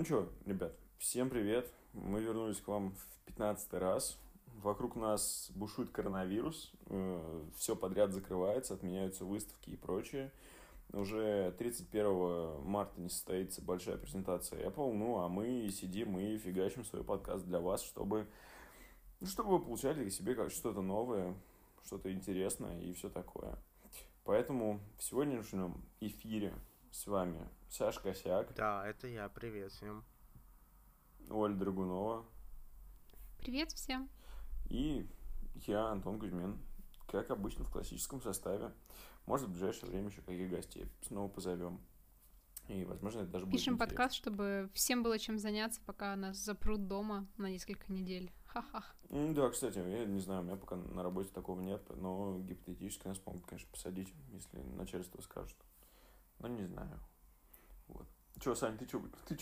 Ну что, ребят, всем привет. Мы вернулись к вам в 15-й раз. Вокруг нас бушует коронавирус. Все подряд закрывается, отменяются выставки и прочее. Уже 31 марта не состоится большая презентация Apple. Ну, а мы сидим и фигачим свой подкаст для вас, чтобы вы получали себе как что-то новое, что-то интересное и все такое. Поэтому в сегодняшнем эфире с вами Саша Косяк. Да, это я. Привет всем. Оля Драгунова. Привет всем. И я, Антон Кузьмин. Как обычно, в классическом составе. Может, в ближайшее время еще каких гостей снова позовем. И, возможно, это даже будет интересно. Пишем подкаст, чтобы всем было чем заняться, пока нас запрут дома на несколько недель. Ха-ха. Да, кстати, я не знаю, у меня пока на работе такого нет, но гипотетически нас могут, конечно, посадить, если начальство скажет. Ну, не знаю. Вот. Чё, Сань, ты чё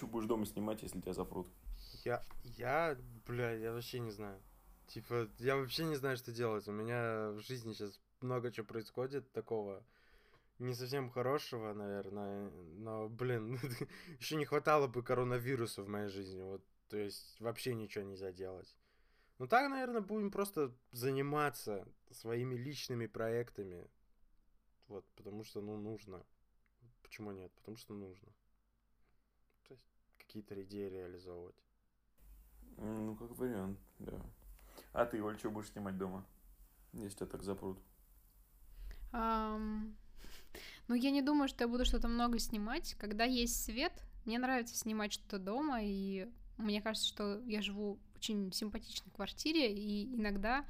будешь дома снимать, если тебя запрут? Я вообще не знаю. Типа, я вообще не знаю, что делать. У меня в жизни сейчас много чего происходит такого не совсем хорошего, наверное. Но, блин, еще не хватало бы коронавируса в моей жизни. Вот, то есть, вообще ничего нельзя делать. Ну, так, наверное, будем просто заниматься своими личными проектами. Вот, потому что, нужно. Почему нет? Потому что нужно. То есть какие-то идеи реализовывать. Ну, как вариант, да. А ты, Оль, что будешь снимать дома, если тебя так запрут? Я не думаю, что я буду что-то много снимать. Когда есть свет, мне нравится снимать что-то дома, и мне кажется, что я живу в очень симпатичной квартире, и иногда...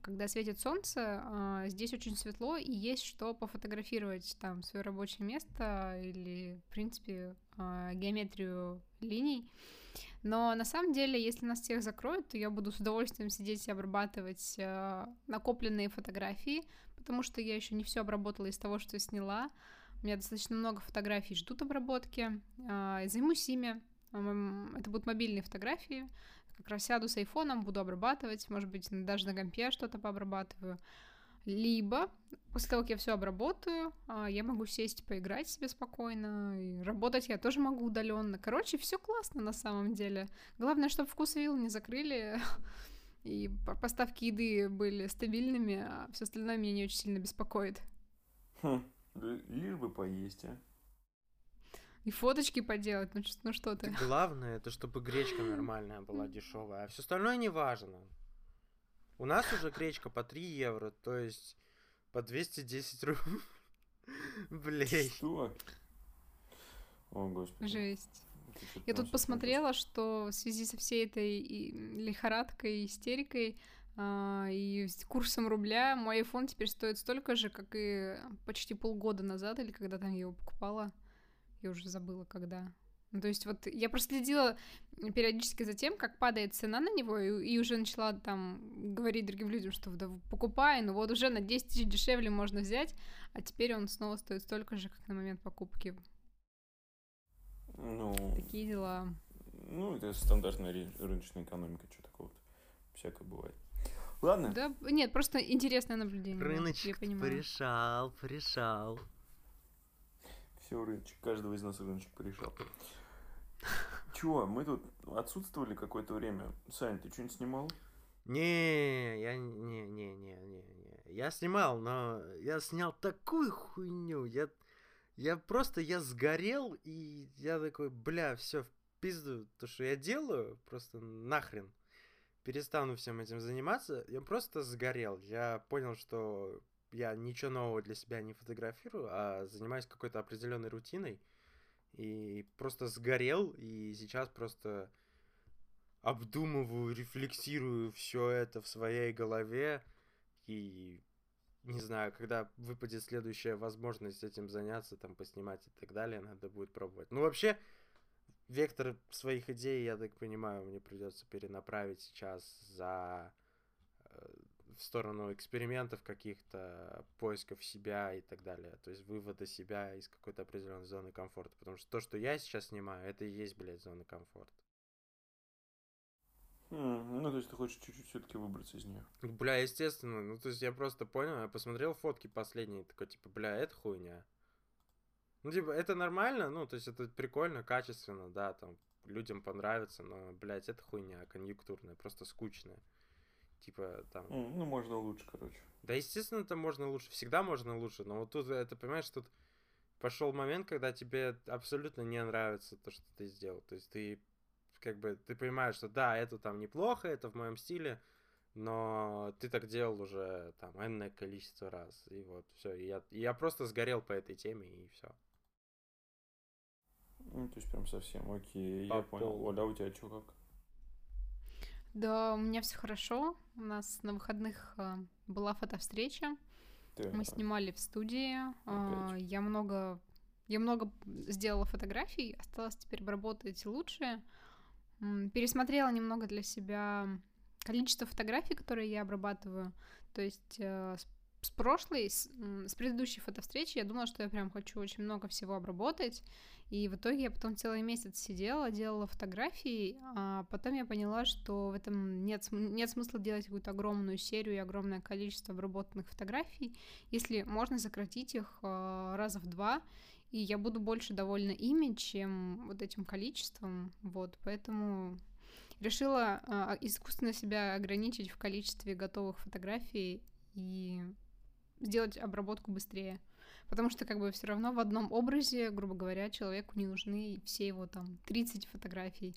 Когда светит солнце, здесь очень светло, и есть что пофотографировать, там, свое рабочее место или, в принципе, геометрию линий. Но на самом деле, если нас всех закроют, то я буду с удовольствием сидеть и обрабатывать накопленные фотографии, потому что я еще не все обработала из того, что сняла. У меня достаточно много фотографий ждут обработки. Займусь ими. Это будут мобильные фотографии. Как раз сяду с айфоном, буду обрабатывать, может быть, даже на компе что-то пообрабатываю. Либо после того, как я все обработаю, я могу сесть поиграть себе спокойно, и работать я тоже могу удаленно. Короче, все классно на самом деле. Главное, чтобы ВкусВилл не закрыли, и поставки еды были стабильными, а все остальное меня не очень сильно беспокоит. Лишь бы поесть, а? И фоточки поделать, ну что ты. Главное, это чтобы гречка нормальная была, дешевая, а все остальное не важно. У нас уже гречка по 3 евро, то есть по 210 рублей. Блин. Что? О, Господи. Жесть. Я тут посмотрела, что в связи со всей этой лихорадкой, истерикой и с курсом рубля мой iPhone теперь стоит столько же, как и почти полгода назад, или когда там я его покупала. Я уже забыла, когда. Ну, то есть вот я проследила периодически за тем, как падает цена на него, и уже начала там говорить другим людям, что да, покупай, ну вот уже на 10 тысяч дешевле можно взять, а теперь он снова стоит столько же, как на момент покупки. Ну, такие дела. Ну, это стандартная рыночная экономика, что такого-то. Всякое бывает. Ладно? Да, нет, просто интересное наблюдение. Рыночек порешал. Все, рыночек. Каждого из нас рыночек порешал. Чего, мы тут отсутствовали какое-то время. Сань, ты что-нибудь снимал? Не. Я снимал, но я снял такую хуйню. Я просто сгорел, и я такой, все в пизду, то, что я делаю, просто нахрен. Перестану всем этим заниматься. Я просто сгорел. Я понял, что... Я ничего нового для себя не фотографирую, а занимаюсь какой-то определенной рутиной. И просто сгорел, и сейчас просто обдумываю, рефлексирую все это в своей голове. И не знаю, когда выпадет следующая возможность этим заняться, там, поснимать и так далее, надо будет пробовать. Ну, вообще, вектор своих идей, я так понимаю, мне придется перенаправить сейчас в сторону экспериментов каких-то, поисков себя и так далее. То есть вывода себя из какой-то определенной зоны комфорта. Потому что то, что я сейчас снимаю, это и есть, зона комфорта. Ну, то есть ты хочешь чуть-чуть все-таки выбраться из нее. Естественно. Ну, то есть я просто понял, я посмотрел фотки последние, такой, это хуйня. Ну, это нормально, то есть это прикольно, качественно, да, там, людям понравится, но, блядь, это хуйня конъюнктурная, просто скучная. Типа там... Ну, можно лучше, короче. Да, естественно, там можно лучше, всегда можно лучше, но вот тут, это, понимаешь, тут пошел момент, когда тебе абсолютно не нравится то, что ты сделал. То есть ты, как бы, ты понимаешь, что да, это там неплохо, это в моем стиле, но ты так делал уже там энное количество раз, и вот, все. Я просто сгорел по этой теме, и все. Ну, то есть прям совсем, окей, я понял. Оля, у тебя что, как? Да, у меня все хорошо. У нас на выходных была фотовстреча. Да. Мы снимали в студии. Я много сделала фотографий. Осталось теперь обработать лучшие. Пересмотрела немного для себя количество фотографий, которые я обрабатываю. То есть с предыдущей фотовстречи я думала, что я прям хочу очень много всего обработать, и в итоге я потом целый месяц сидела, делала фотографии, а потом я поняла, что в этом нет смысла делать какую-то огромную серию и огромное количество обработанных фотографий, если можно сократить их раза в 2, и я буду больше довольна ими, чем вот этим количеством, вот, поэтому... Решила искусственно себя ограничить в количестве готовых фотографий и сделать обработку быстрее. Потому что, как бы, все равно в одном образе, грубо говоря, человеку не нужны все его там 30 фотографий.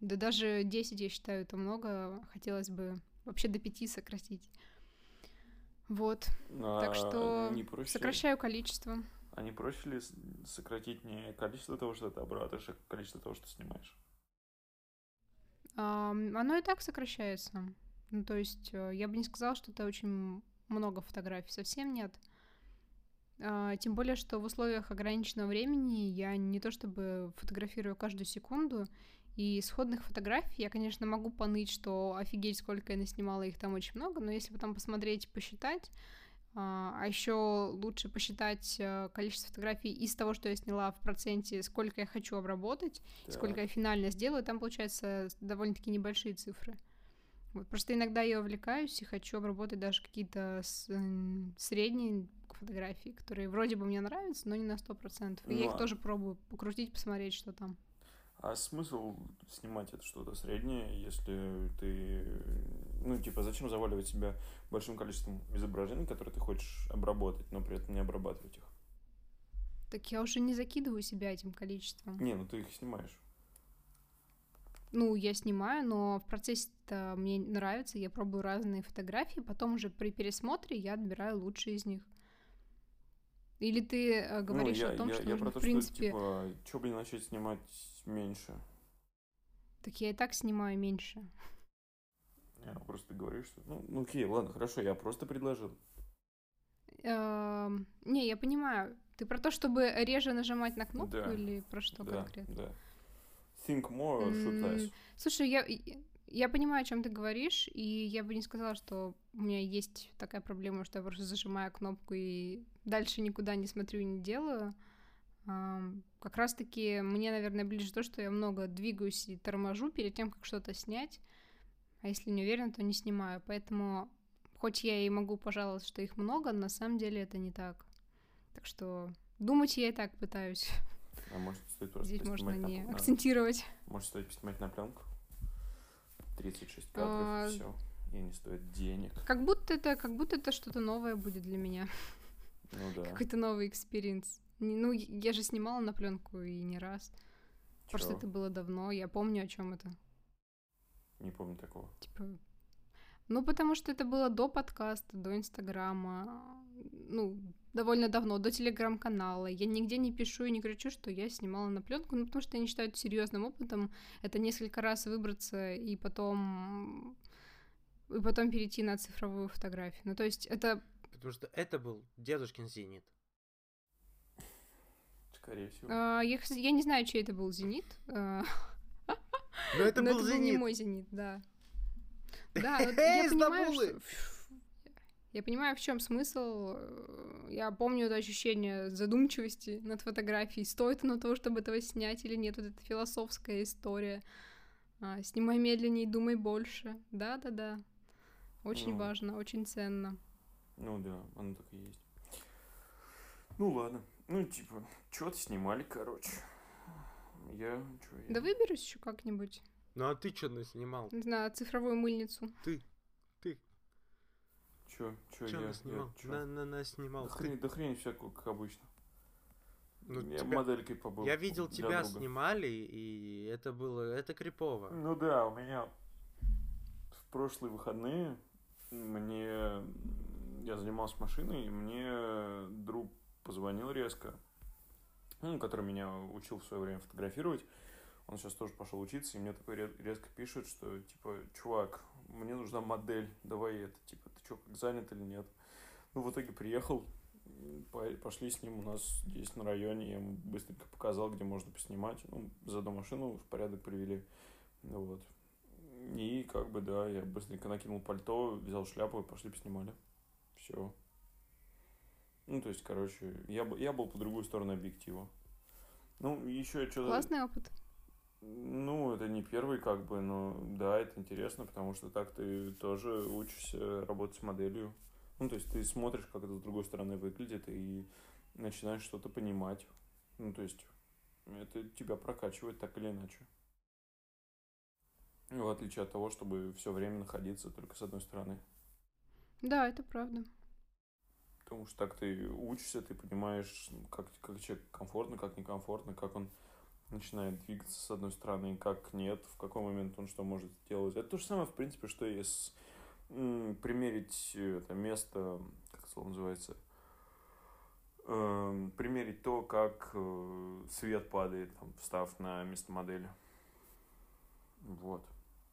Да даже 10, я считаю, это много. Хотелось бы вообще до 5 сократить. Вот. Так что сокращаю количество. А не проще ли сократить не количество того, что ты обрабатываешь, а количество того, что снимаешь? Оно и так сокращается. Ну, то есть я бы не сказала, что это очень много фотографий, совсем нет. Тем более, что в условиях ограниченного времени я не то чтобы фотографирую каждую секунду, и исходных фотографий я, конечно, могу поныть, что офигеть, сколько я наснимала, их там очень много, но если потом посмотреть, посчитать, а еще лучше посчитать количество фотографий из того, что я сняла в проценте, сколько я хочу обработать, да. Сколько я финально сделаю, там получаются довольно-таки небольшие цифры. Вот. Просто иногда я увлекаюсь и хочу обработать даже какие-то средние фотографии, которые вроде бы мне нравятся, но не на 100%. И я их тоже пробую покрутить, посмотреть, что там. А смысл снимать это что-то среднее, если ты... Ну, типа, зачем заваливать себя большим количеством изображений, которые ты хочешь обработать, но при этом не обрабатывать их? Так я уже не закидываю себя этим количеством. Не, ну ты их снимаешь. Ну, я снимаю, но в процессе-то мне нравится, я пробую разные фотографии, потом уже при пересмотре я отбираю лучшие из них. Или ты говоришь о том, что нужно, в принципе... Что, типа, чё бы не начать снимать меньше? Так я и так снимаю меньше. Я просто говорю, что... Ну, окей, ладно, хорошо, я просто предложил. Не, я понимаю. Ты про то, чтобы реже нажимать на кнопку, да, или про что, да, конкретно? Да. Think more or shoot less. Слушай, я понимаю, о чем ты говоришь, и я бы не сказала, что у меня есть такая проблема, что я просто зажимаю кнопку и дальше никуда не смотрю и не делаю. Как раз-таки мне, наверное, ближе то, что я много двигаюсь и торможу перед тем, как что-то снять, а если не уверена, то не снимаю. Поэтому, хоть я и могу пожаловаться, что их много, на самом деле это не так. Так что думать я и так пытаюсь. А может, стоит просто здесь можно не акцентировать. Может, стоит поснимать на пленку? 36 кадров, и все. И не стоит денег. Как будто это что-то новое будет для меня. Ну да. Какой-то новый экспириенс. Ну, я же снимала на пленку и не раз. Чё? Просто это было давно. Я помню, о чем это. Не помню такого. Типа. Ну, потому что это было до подкаста, до Инстаграма, ну, довольно давно, до Телеграм-канала. Я нигде не пишу и не кричу, что я снимала на пленку, ну, потому что я не считаю это серьезным опытом. Это несколько раз выбраться и потом перейти на цифровую фотографию. Ну, то есть это... Потому что это был дедушкин «Зенит». Скорее всего. Я не знаю, чей это был «Зенит». Но это был «Зенит». Это был не мой «Зенит», да. Да, вот я понимаю, в чем смысл. Я помню это ощущение задумчивости над фотографией. Стоит оно того, чтобы этого снять или нет? Вот эта философская история. Снимай медленнее, думай больше. Да. Очень важно, очень ценно. Ну да, оно так и есть. Ну ладно. Ну типа, что-то снимали, короче. Да выберусь еще как-нибудь. Ну а ты что наснимал? Не знаю, цифровую мыльницу. Ты. Че наснимал? Наснимал. Да хрень всякую, как обычно. Ну, я тебя... модельки побыл. Я видел, тебя снимали, и это было... Это крипово. Ну да, у меня в прошлые выходные мне... Я занимался машиной, и мне друг позвонил резко, который меня учил в свое время фотографировать. Он сейчас тоже пошел учиться, и мне такой резко пишет, что, типа, чувак, мне нужна модель, давай это, типа, ты что, как занят или нет? Ну, в итоге приехал. Пошли с ним, у нас здесь на районе, я ему быстренько показал, где можно поснимать. Ну, заодно машину в порядок привели. Вот. И как бы, да, я быстренько накинул пальто, взял шляпу и пошли поснимали. Все. Ну, то есть, короче, я был по другую сторону объектива. Ну, еще что-то... Классный опыт. Ну, это не первый, как бы, но да, это интересно, потому что так ты тоже учишься работать с моделью. Ну, то есть, ты смотришь, как это с другой стороны выглядит, и начинаешь что-то понимать. Ну, то есть, это тебя прокачивает так или иначе. В отличие от того, чтобы все время находиться только с одной стороны. Да, это правда. Потому что так ты учишься, ты понимаешь, как человек комфортно, как некомфортно, как он начинает двигаться с одной стороны, как нет, в какой момент он что может делать. Это то же самое, в принципе, что и с... примерить это место, как это слово называется, примерить то, как свет падает, там, встав на место модели. Вот.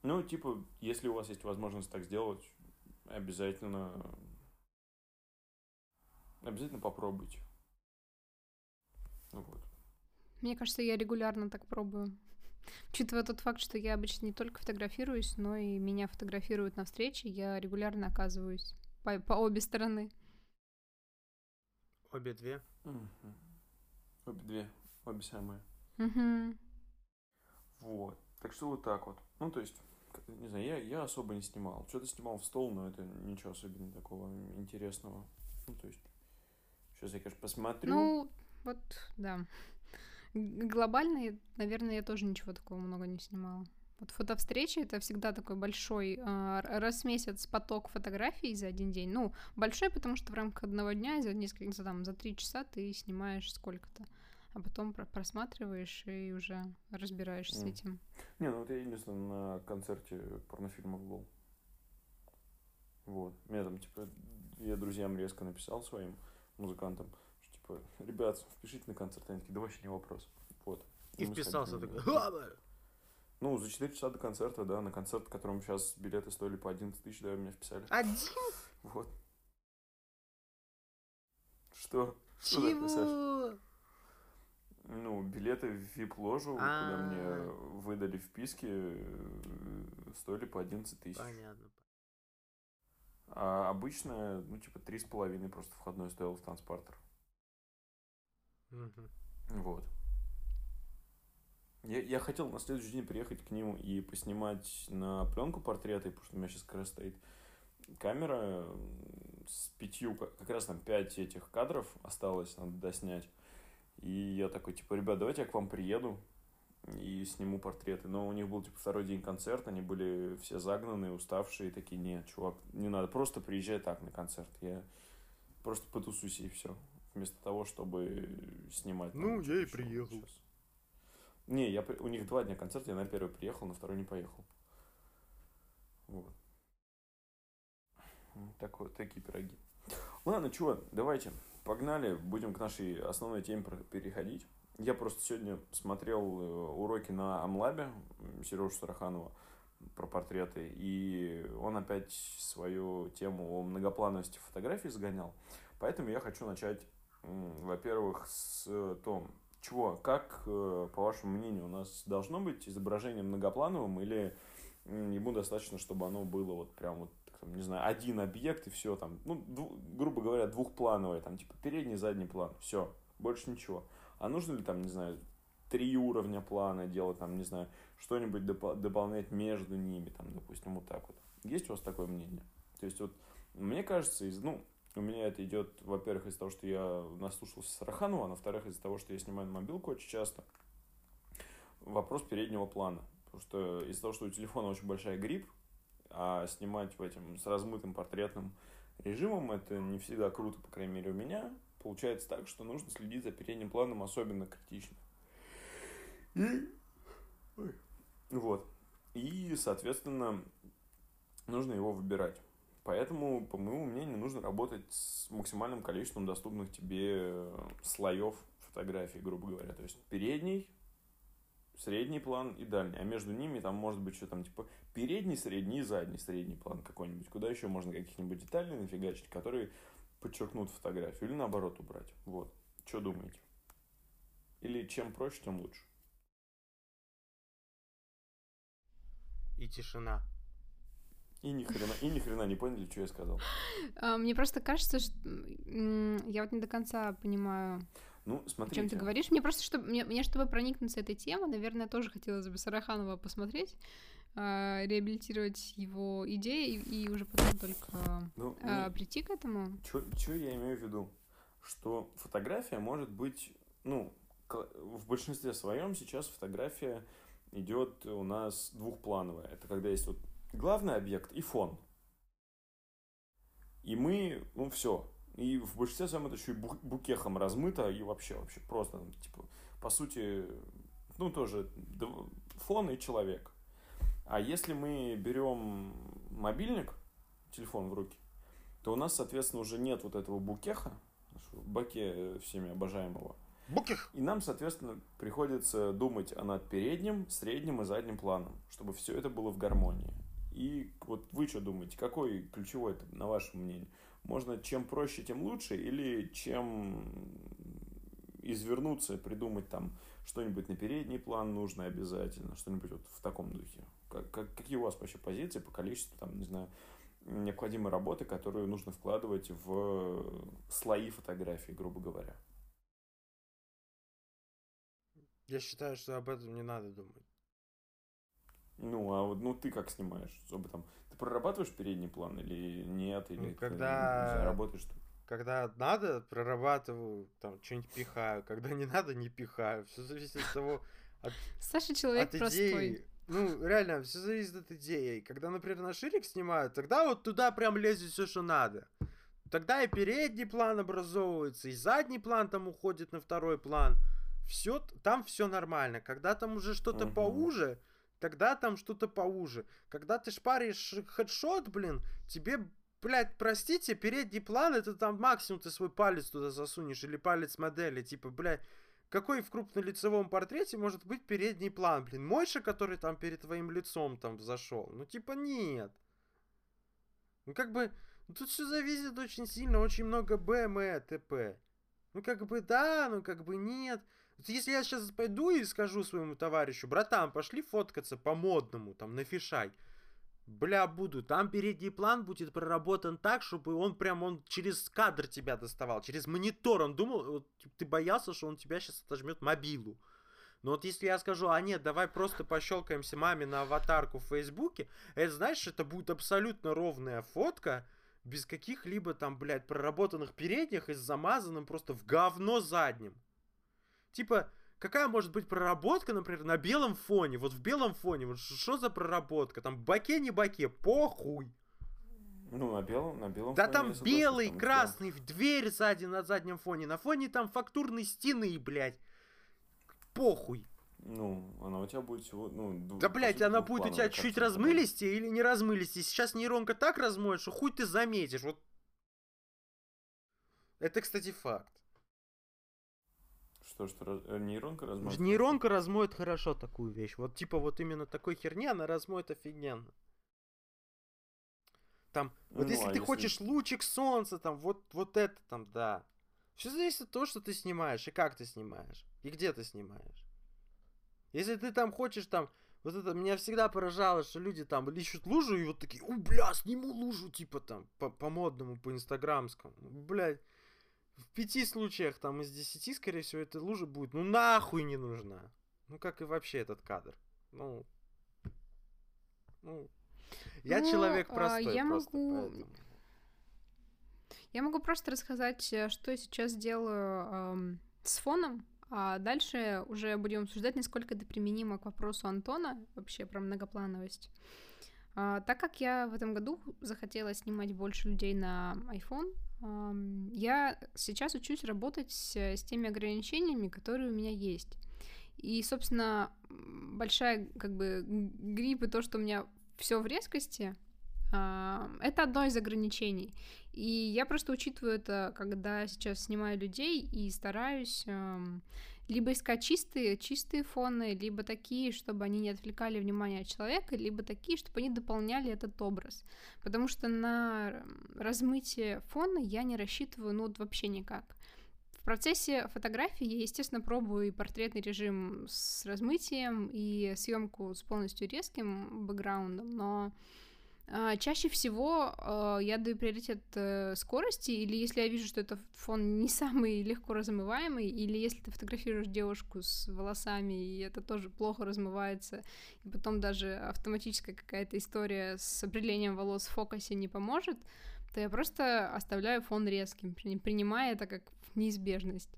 Ну, типа, если у вас есть возможность так сделать, обязательно попробуйте. Вот. Мне кажется, я регулярно так пробую. Учитывая тот факт, что я обычно не только фотографируюсь, но и меня фотографируют на встрече, я регулярно оказываюсь по обе стороны. Обе две? Угу. Обе две. Обе самые. Угу. Вот. Так что вот так вот. Ну, то есть, не знаю, я особо не снимал. Что-то снимал в стол, но это ничего особенного такого интересного. Ну, то есть, сейчас я, конечно, посмотрю. Ну, вот, да. Глобально, наверное, я тоже ничего такого много не снимала. Вот фотовстречи — это всегда такой большой раз в месяц поток фотографий за один день. Ну, большой, потому что в рамках одного дня за 3 часа ты снимаешь сколько-то, а потом просматриваешь и уже разбираешься с этим. Не, ну вот я единственное на концерте порнофильмов был. Вот. Меня там, типа, я друзьям резко написал, своим музыкантам, ребят, впишите на концерт. Они такие, да вообще не вопрос. Вот. И вписался такой. Ну, за 4 часа до концерта, да, на концерт, которому сейчас билеты стоили по 11 тысяч, да, меня вписали. Вот. Что? Чего? Что такое, Саш? Ну, билеты в VIP-ложу, куда мне выдали вписки, стоили по 11 тысяч. Понятно. А обычно, 3,5 просто входной стоил в транспортер. Вот. Я хотел на следующий день приехать к ним и поснимать на пленку портреты, потому что у меня сейчас как раз стоит камера с 5, как раз там 5 этих кадров осталось, надо доснять. И я такой, ребят, давайте я к вам приеду и сниму портреты. Но у них был, 2-й день концерта, они были все загнанные, уставшие, такие, нет, чувак, не надо, просто приезжай так на концерт, я просто потусусь и все. Вместо того, чтобы снимать... Ну, я и приехал. Сейчас. Не, у них 2 дня концерта, я на 1-й приехал, на 2-й не поехал. Вот. Такие пироги. Ладно, чего, давайте, погнали, будем к нашей основной теме переходить. Я просто сегодня смотрел уроки на Амлабе Сережу Сараханова про портреты, и он опять свою тему о многоплановости фотографий сгонял. Поэтому я хочу начать... Во-первых, с того, как, по вашему мнению, у нас должно быть изображение многоплановым, или ему достаточно, чтобы оно было один объект и все там, грубо говоря, двухплановое, передний, задний план, все, больше ничего. А нужно ли 3 уровня плана делать, что-нибудь дополнять между ними, допустим, вот так вот. Есть у вас такое мнение? То есть, мне кажется, у меня это идет, во-первых, из-за того, что я наслушался Сараханова, а во-вторых, из-за того, что я снимаю на мобилку очень часто. вопрос переднего плана. Потому что из-за того, что у телефона очень большая грипп, а снимать в этом с размытым портретным режимом это не всегда круто, по крайней мере, у меня. Получается так, что нужно следить за передним планом особенно критично. И... Вот. И, соответственно, нужно его выбирать. Поэтому, по моему мнению, нужно работать с максимальным количеством доступных тебе слоев фотографии, грубо говоря. То есть передний, средний план и дальний. А между ними там может быть что-то типа передний, средний и задний средний план какой-нибудь. Куда еще можно каких-нибудь деталей нафигачить, которые подчеркнут фотографию. Или наоборот убрать. Вот. Что думаете? Или чем проще, тем лучше. И тишина. И ни хрена не поняли, что я сказал. Мне просто кажется, что я вот не до конца понимаю, о чем ты говоришь. Мне просто, чтобы проникнуться этой темой, наверное, тоже хотелось бы Сараханова посмотреть, реабилитировать его идеи и уже потом только прийти к этому. Что я имею в виду? Что фотография может быть... в большинстве своем сейчас фотография идет у нас двухплановая. Это когда есть вот главный объект и фон. И мы, все. И в большинстве своем это еще и букехом размыто, и вообще просто, по сути, тоже фон и человек. А если мы берем мобильник, телефон в руки, то у нас, соответственно, уже нет вот этого букеха, баке всеми обожаемого. Букех! И нам, соответственно, приходится думать над передним, средним и задним планом, чтобы все это было в гармонии. И вот вы что думаете, какой ключевой это, на ваше мнение? Можно чем проще, тем лучше, или чем извернуться, придумать там что-нибудь на передний план нужно обязательно, что-нибудь вот в таком духе? Какие у вас вообще позиции по количеству, необходимой работы, которую нужно вкладывать в слои фотографий, грубо говоря? Я считаю, что об этом не надо думать. Ты как снимаешь? Ты прорабатываешь передний план или нет? Или когда работаешь? Когда надо, прорабатываю, что-нибудь пихаю. Когда не надо, не пихаю. Все зависит от того... Саша человек простой. Реально, все зависит от идеи. Когда, например, на ширик снимают, тогда вот туда прям лезет все, что надо. Тогда и передний план образовывается, и задний план там уходит на второй план. Все, там все нормально. Когда там уже что-то поуже... Когда там что-то поуже. Когда ты шпаришь хедшот, тебе, простите, передний план, это там максимум ты свой палец туда засунешь или палец модели. Какой в крупнолицевом портрете может быть передний план? Мойша, который там перед твоим лицом там взошел. Нет. Тут все зависит очень сильно, очень много БМТП. Да, нет. Если я сейчас пойду и скажу своему товарищу: братан, пошли фоткаться по-модному, на фишай. Буду. Там передний план будет проработан так, чтобы он через кадр тебя доставал, через монитор. Он думал, ты боялся, что он тебя сейчас отожмет мобилу. Но если я скажу: нет, давай просто пощелкаемся маме на аватарку в Фейсбуке, это значит, что это будет абсолютно ровная фотка, без каких-либо проработанных передних и с замазанным просто в говно задним. Какая может быть проработка, например, на белом фоне? Вот в белом фоне, что за проработка? Баке, не баке, похуй. На белом фоне. Да там белый, красный, дверь сзади на заднем фоне. На фоне там фактурной стены, похуй. Она у тебя будет всего... она будет у тебя чуть размылистее или не размылистее. Сейчас нейронка так размоет, что хуй ты заметишь. Это, кстати, факт. Что нейронка размоет? Нейронка размоет хорошо такую вещь. Именно такой херни она размоет офигенно. Если ты хочешь лучик солнца, да. Все зависит от того, что ты снимаешь, и как ты снимаешь, и где ты снимаешь. Если ты хочешь меня всегда поражало, что люди ищут лужу, и такие: сниму лужу, по-модному, по-инстаграмскому. В 5 случаях из 10, скорее всего, эта лужа будет нахуй не нужна. Как и вообще этот кадр. Я человек простой. Я могу просто рассказать, что я сейчас делаю с фоном. А дальше уже будем обсуждать, насколько это применимо к вопросу Антона вообще про многоплановость. Так как я в этом году захотела снимать больше людей на iPhone, я сейчас учусь работать с теми ограничениями, которые у меня есть. И, собственно, большая как бы грипп и то, что у меня все в резкости, это одно из ограничений. И я просто учитываю это, когда сейчас снимаю людей, и стараюсь либо искать чистые фоны, либо такие, чтобы они не отвлекали внимание от человека, либо такие, чтобы они дополняли этот образ. Потому что на размытие фона я не рассчитываю, ну, вообще никак. В процессе фотографии я, естественно, пробую и портретный режим с размытием, и съемку с полностью резким бэкграундом, но чаще всего я даю приоритет скорости, или если я вижу, что это фон не самый легко размываемый, или если ты фотографируешь девушку с волосами, и это тоже плохо размывается, и потом даже автоматическая какая-то история с определением волос в фокусе не поможет, то я просто оставляю фон резким, принимая это как неизбежность.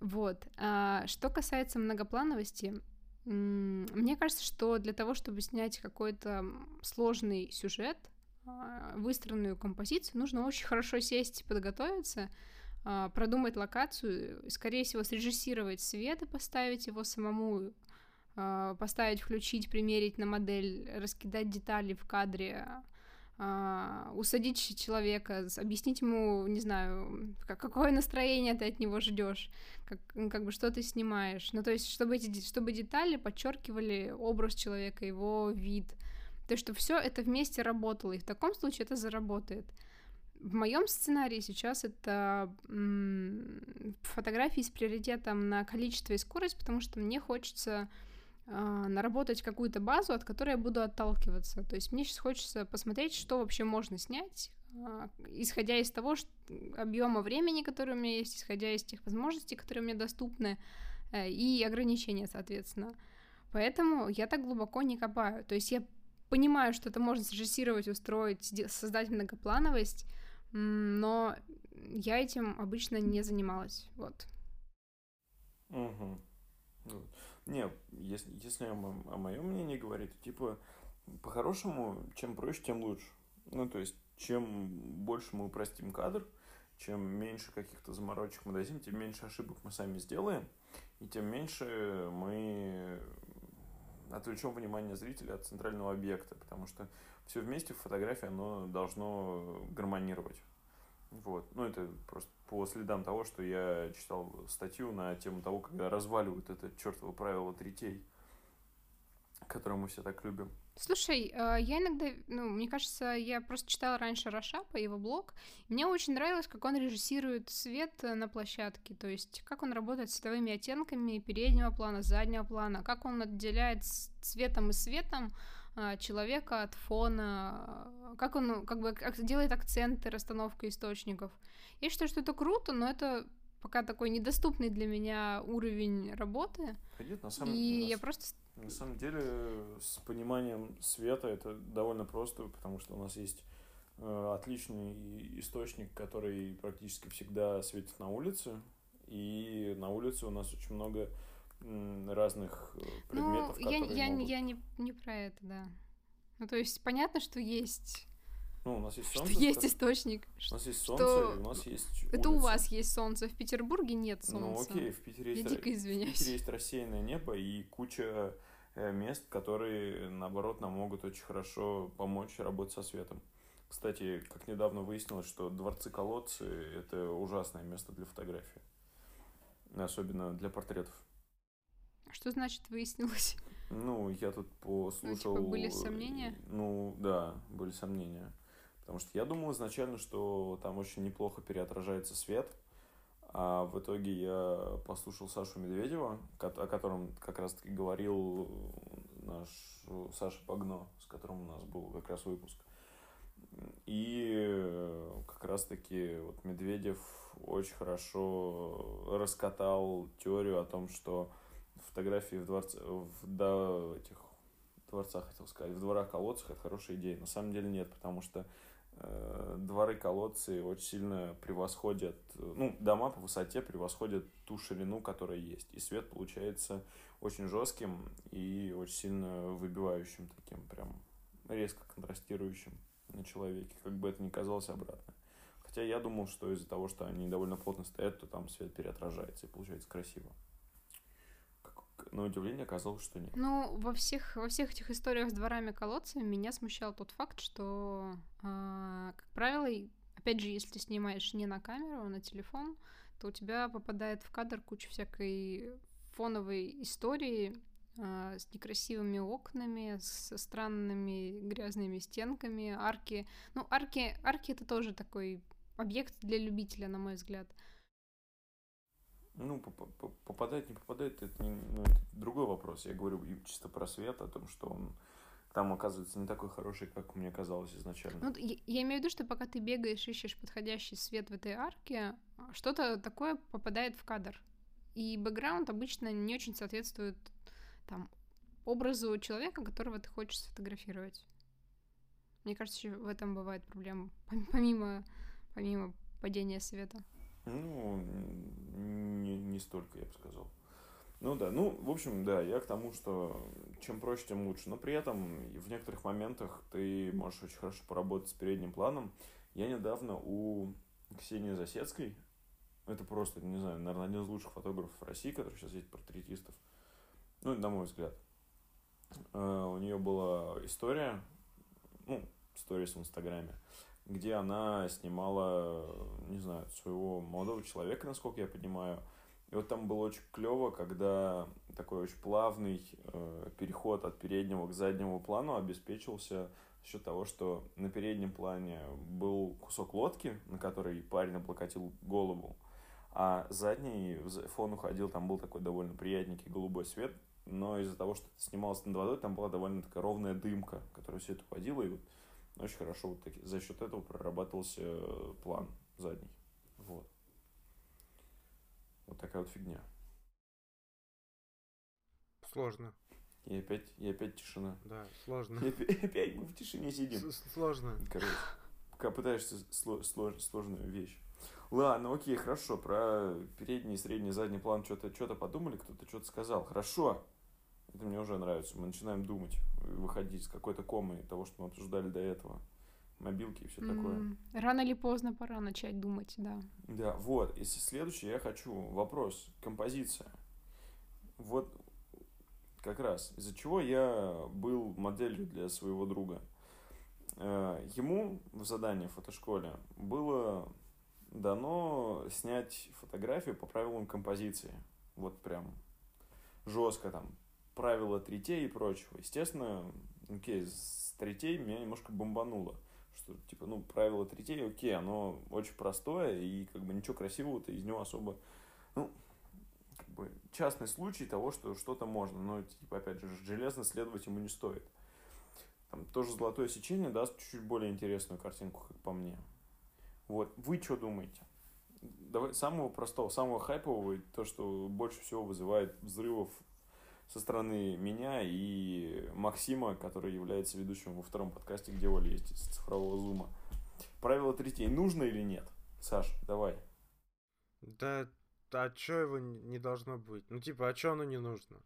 Вот. Что касается многоплановости, мне кажется, что для того, чтобы снять какой-то сложный сюжет, выстроенную композицию, нужно очень хорошо сесть, подготовиться, продумать локацию, скорее всего, срежиссировать свет и поставить его самому, поставить, включить, примерить на модель, раскидать детали в кадре, усадить человека, объяснить ему, не знаю, какое настроение ты от него ждешь, как бы что ты снимаешь. Ну, то есть, чтобы детали подчеркивали образ человека, его вид. То есть, чтобы все это вместе работало, и в таком случае это заработает. В моем сценарии сейчас это фотографии с приоритетом на количество и скорость, потому что мне хочется наработать какую-то базу, от которой я буду отталкиваться. То есть мне сейчас хочется посмотреть, что вообще можно снять, исходя из того объема времени, который у меня есть, исходя из тех возможностей, которые мне доступны, и ограничения, соответственно. Поэтому я так глубоко не копаю. То есть я понимаю, что это можно срежиссировать, устроить, создать многоплановость, но я этим обычно не занималась. Вот. Угу. Не, если о моем мнении говорить, типа, по-хорошему, чем проще, тем лучше. Ну, то есть, чем больше мы упростим кадр, чем меньше каких-то заморочек мы дадим, тем меньше ошибок мы сами сделаем, и тем меньше мы отвлечем внимание зрителя от центрального объекта, потому что все вместе в фотографии оно должно гармонировать. Вот. Ну, это просто по следам того, что я читал статью на тему того, когда разваливают это чертово правило третей, которое мы все так любим. Слушай, я иногда, мне кажется, я просто читала раньше Рашапа, его блог, и мне очень нравилось, как он режиссирует свет на площадке, то есть как он работает с световыми оттенками переднего плана, заднего плана, как он отделяет цветом и светом человека от фона, как он как бы делает акценты, расстановка источников. Я считаю, что это круто, но это пока такой недоступный для меня уровень работы. Нет, на самом деле с пониманием света это довольно просто, потому что у нас есть отличный источник, который практически всегда светит на улице, и на улице у нас очень много разных предметов, которые я не про это, да. Ну, то есть, понятно, что есть... Ну, у нас есть солнце. Что есть источник. У нас есть солнце, что... и у нас есть улица. Это у вас есть солнце, в Петербурге нет солнца. Ну, окей, в Питере есть рассеянное небо и куча мест, которые, наоборот, нам могут очень хорошо помочь работать со светом. Кстати, как недавно выяснилось, что дворцы-колодцы — это ужасное место для фотографии. Особенно для портретов. Что значит выяснилось? Ну, я тут послушал... Ну, типа, были сомнения? Ну, да, были сомнения. Потому что я думал изначально, что там очень неплохо переотражается свет, а в итоге я послушал Сашу Медведева, о котором как раз-таки говорил наш Саша Погно, с которым у нас был как раз выпуск. И как раз-таки вот Медведев очень хорошо раскатал теорию о том, что фотографии в дворцах, хотел сказать, в дворах-колодцах — это хорошая идея. На самом деле нет, потому что дворы, колодцы очень сильно превосходят, ну, дома по высоте превосходят ту ширину, которая есть. И свет получается очень жестким и очень сильно выбивающим, таким прям резко контрастирующим на человеке, как бы это ни казалось обратно. Хотя я думал, что из-за того, что они довольно плотно стоят, то там свет переотражается и получается красиво. На удивление оказалось, что нет. Ну, во всех этих историях с дворами и колодцами меня смущал тот факт, что, как правило, опять же, если ты снимаешь не на камеру, а на телефон, то у тебя попадает в кадр куча всякой фоновой истории с некрасивыми окнами, со странными грязными стенками, арки. Ну, арки — это тоже такой объект для любителя, на мой взгляд. Ну, попадает, не попадает, это другой вопрос. Я говорю чисто про свет, о том, что он там оказывается не такой хороший, как мне казалось изначально. Ну, я имею в виду, что пока ты бегаешь, ищешь подходящий свет в этой арке, что-то такое попадает в кадр. И бэкграунд обычно не очень соответствует там образу человека, которого ты хочешь сфотографировать. Мне кажется, в этом бывает проблема, помимо падения света. Ну, не столько, я бы сказал. Ну да, ну, в общем, да, я к тому, что чем проще, тем лучше. Но при этом в некоторых моментах ты можешь очень хорошо поработать с передним планом. Я недавно у Ксении Засецкой, это просто, не знаю, наверное, один из лучших фотографов России, который сейчас есть, портретистов, ну, на мой взгляд, у нее была история, ну, сторис в Инстаграме, где она снимала, не знаю, своего молодого человека, насколько я понимаю. И вот там было очень клево, когда такой очень плавный переход от переднего к заднему плану обеспечился за счет того, что на переднем плане был кусок лодки, на который парень облокотил голову, а задний фон уходил, там был такой довольно приятненький голубой свет, но из-за того, что это снималось над водой, там была довольно такая ровная дымка, которая все это уходила, и вот очень хорошо вот так, за счет этого прорабатывался план задний. Вот. Вот такая вот фигня. Сложно. И опять тишина. Да, сложно. И опять мы в тишине сидим. Сложно. Короче, пока пытаешься сложную вещь. Ладно, окей, хорошо. Про передний, средний, задний план что-то подумали, кто-то что-то сказал. Хорошо. Это мне уже нравится. Мы начинаем думать, выходить из какой-то комы того, что мы обсуждали до этого. Мобилки и все такое. Рано или поздно пора начать думать, да. Да, вот. И следующий я хочу вопрос. Композиция. Вот как раз. Из-за чего я был моделью для своего друга. Ему в задании в фотошколе было дано снять фотографию по правилам композиции. Вот прям жестко там. Правила третей и прочего. Естественно, окей, с третей меня немножко бомбануло. Что, типа, ну, правило третей, окей, оно очень простое, и как бы ничего красивого-то из него особо... Ну, как бы частный случай того, что что-то можно. Но, типа, опять же, железно следовать ему не стоит. Там тоже золотое сечение даст чуть-чуть более интересную картинку, как по мне. Вот. Вы что думаете? Давай самого простого, самого хайпового, то, что больше всего вызывает взрывов со стороны меня и Максима, который является ведущим во втором подкасте, где Оля есть из цифрового зума. Правило третей нужно или нет? Саш, давай. Да, а чё его не должно быть? Ну, типа, а чё оно не нужно?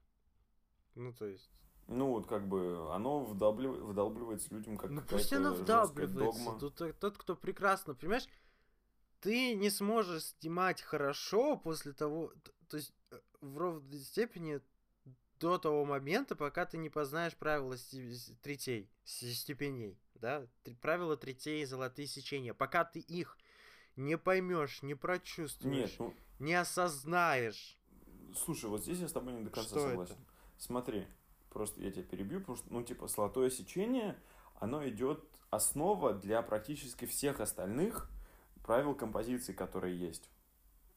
Ну, то есть... Ну, вот как бы оно вдалбливается людям как ну, какая-то жёсткая догма. Ну, пусть оно вдалбливается. Тот, кто прекрасно, понимаешь, ты не сможешь снимать хорошо после того... То есть, в ровной степени... до того момента, пока ты не познаешь правила третей степеней, да, правила третей золотые сечения, пока ты их не поймешь, не прочувствуешь, нет, ну... не осознаешь. Слушай, вот здесь я с тобой не до конца что согласен. Это? Смотри, просто я тебя перебью, потому что, ну, типа, золотое сечение, оно идет основа для практически всех остальных правил композиции, которые есть.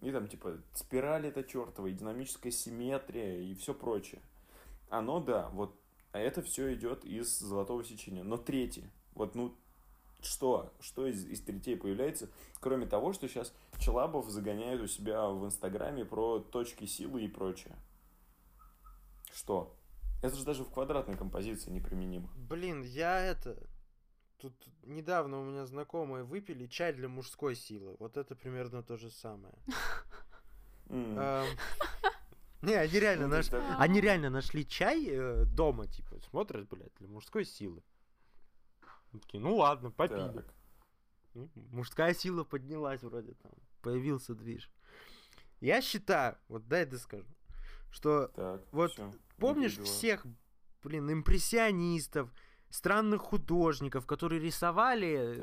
И там, типа, спираль это чертова, и динамическая симметрия, и все прочее. Оно, да, вот, а это все идет из золотого сечения. Но третий, вот, ну, что из третей появляется, кроме того, что сейчас Челабов загоняет у себя в Инстаграме про точки силы и прочее. Что? Это же даже в квадратной композиции неприменимо. Блин, я это... Тут недавно у меня знакомые выпили чай для мужской силы. Вот это примерно то же самое. Не, они реально нашли чай дома, типа, смотрят, блядь, для мужской силы. Такие, ну ладно, попили. Мужская сила поднялась вроде там, появился движ. Я считаю, вот дай это скажу, что так, вот всё, помнишь всех, блин, импрессионистов, странных художников, которые рисовали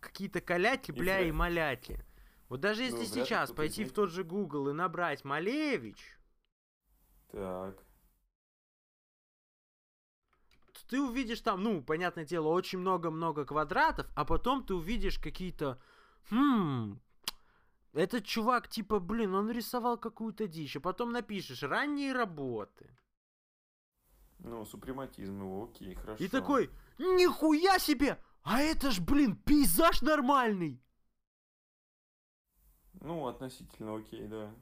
какие-то каляки, бля, и маляки. Вот даже если сейчас пойти в тот же Google и набрать Малевич, так, ты увидишь там, ну, понятное дело, очень много-много квадратов, а потом ты увидишь какие-то... этот чувак, типа, блин, он рисовал какую-то дичь, а потом напишешь ранние работы. Ну, супрематизм его, окей, хорошо. И такой, нихуя себе! А это ж, блин, пейзаж нормальный! Ну, относительно окей, да.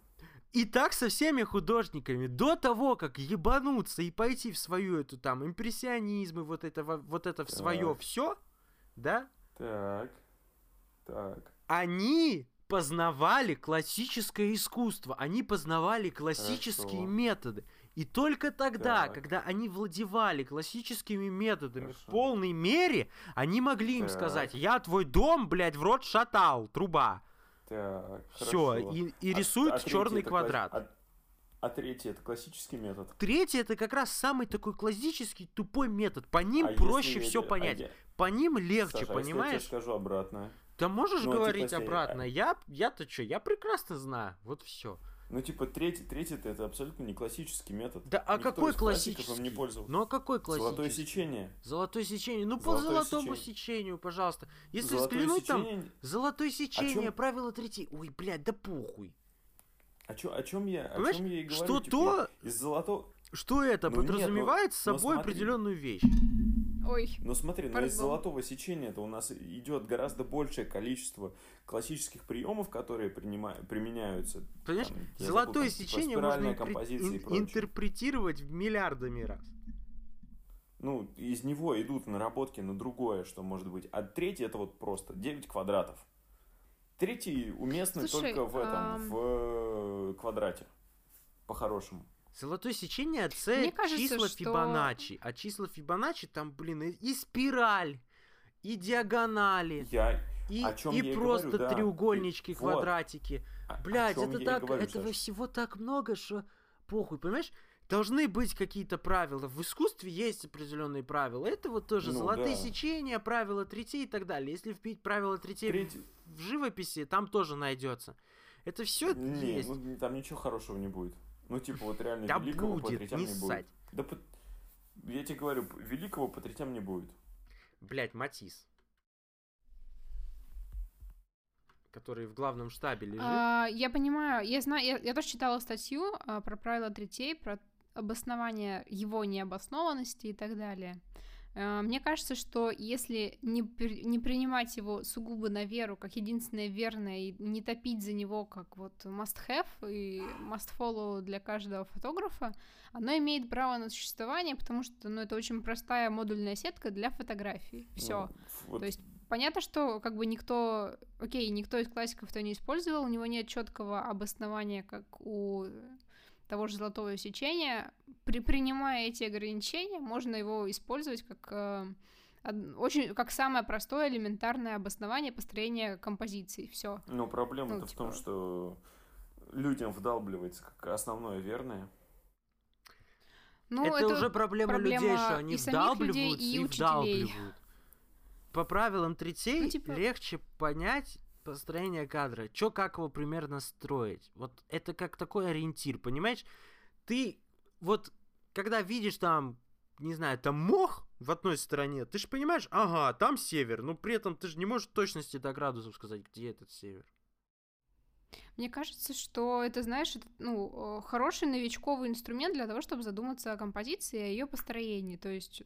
И так со всеми художниками. До того, как ебануться и пойти в свою эту там импрессионизм и вот это в свое все, да? Так. Они познавали классическое искусство. Они познавали классические методы. И только тогда, когда они владевали классическими методами в полной мере, они могли им сказать: я твой дом, блядь, в рот шатал, труба. Так, все, и рисует черный квадрат. А третий это классический метод. Третий это как раз самый такой классический тупой метод. По ним проще все понять. По ним легче, Саша, понимаешь? Я тебе скажу обратно. Да можешь говорить типа, обратно. Я-то что? Я прекрасно знаю. Вот все. Ну, типа, третий-то это абсолютно не классический метод. Да, а никто какой классический? Не пользовался. Ну, а какой классический? Золотое сечение. Золотое сечение. Ну, по золотому сечению, пожалуйста. Если взглянуть сечение... там, золотое сечение, правило 3. Ой, блядь, да похуй. О чем я и говорю? Что типа, из золотого... Что это подразумевает собой определенную вещь. Ой, но смотри, но из золотого сечения-то у нас идет гораздо большее количество классических приемов, которые применяются. Понимаешь, там, золотое сечение можно интерпретировать миллиардами раз. Ну, из него идут наработки на другое, что может быть. А третий это вот просто 9 квадратов. Третий уместный только в этом, в квадрате. По-хорошему. Золотое сечение — это числа Фибоначчи. А числа Фибоначчи там, блин, и спираль, и диагонали, и просто говорю, треугольнички, квадратики. Вот. Блядь, этого всего так много, что похуй, понимаешь? Должны быть какие-то правила. В искусстве есть определенные правила. Это вот тоже золотые сечения, правила 3 и так далее. Если вбить правила 3 в живописи, там тоже найдется. Это все есть. Ну, там ничего хорошего не будет. Ну, типа, вот реально да великого будет, по третям не будет. Да будет, я тебе говорю, великого по третям не будет. Блять, Матисс. Который в главном штабе лежит. Я понимаю, я знаю, я тоже читала статью про правила третей, про обоснование его необоснованности и так далее. Мне кажется, что если не принимать его сугубо на веру, как единственное верное, и не топить за него, как вот must-have и must-follow для каждого фотографа, оно имеет право на существование, потому что, ну, это очень простая модульная сетка для фотографий. Все. То есть понятно, что как бы никто из классиков это не использовал, у него нет четкого обоснования, как у того же золотого сечения, принимая эти ограничения, можно его использовать как самое простое элементарное обоснование построения композиции. Все. Но проблема-то в том, что людям вдалбливается как основное верное. Ну, это уже проблема людей, что они вдалбливают и вдалбливают. По правилам третей легче понять построение кадра, чё, как его примерно строить. Вот это как такой ориентир, понимаешь? Ты вот, когда видишь там, не знаю, там мох в одной стороне, ты же понимаешь, ага, там север, но при этом ты же не можешь в точности до градусов сказать, где этот север. Мне кажется, что это, знаешь, хороший новичковый инструмент для того, чтобы задуматься о композиции и о её построении, то есть,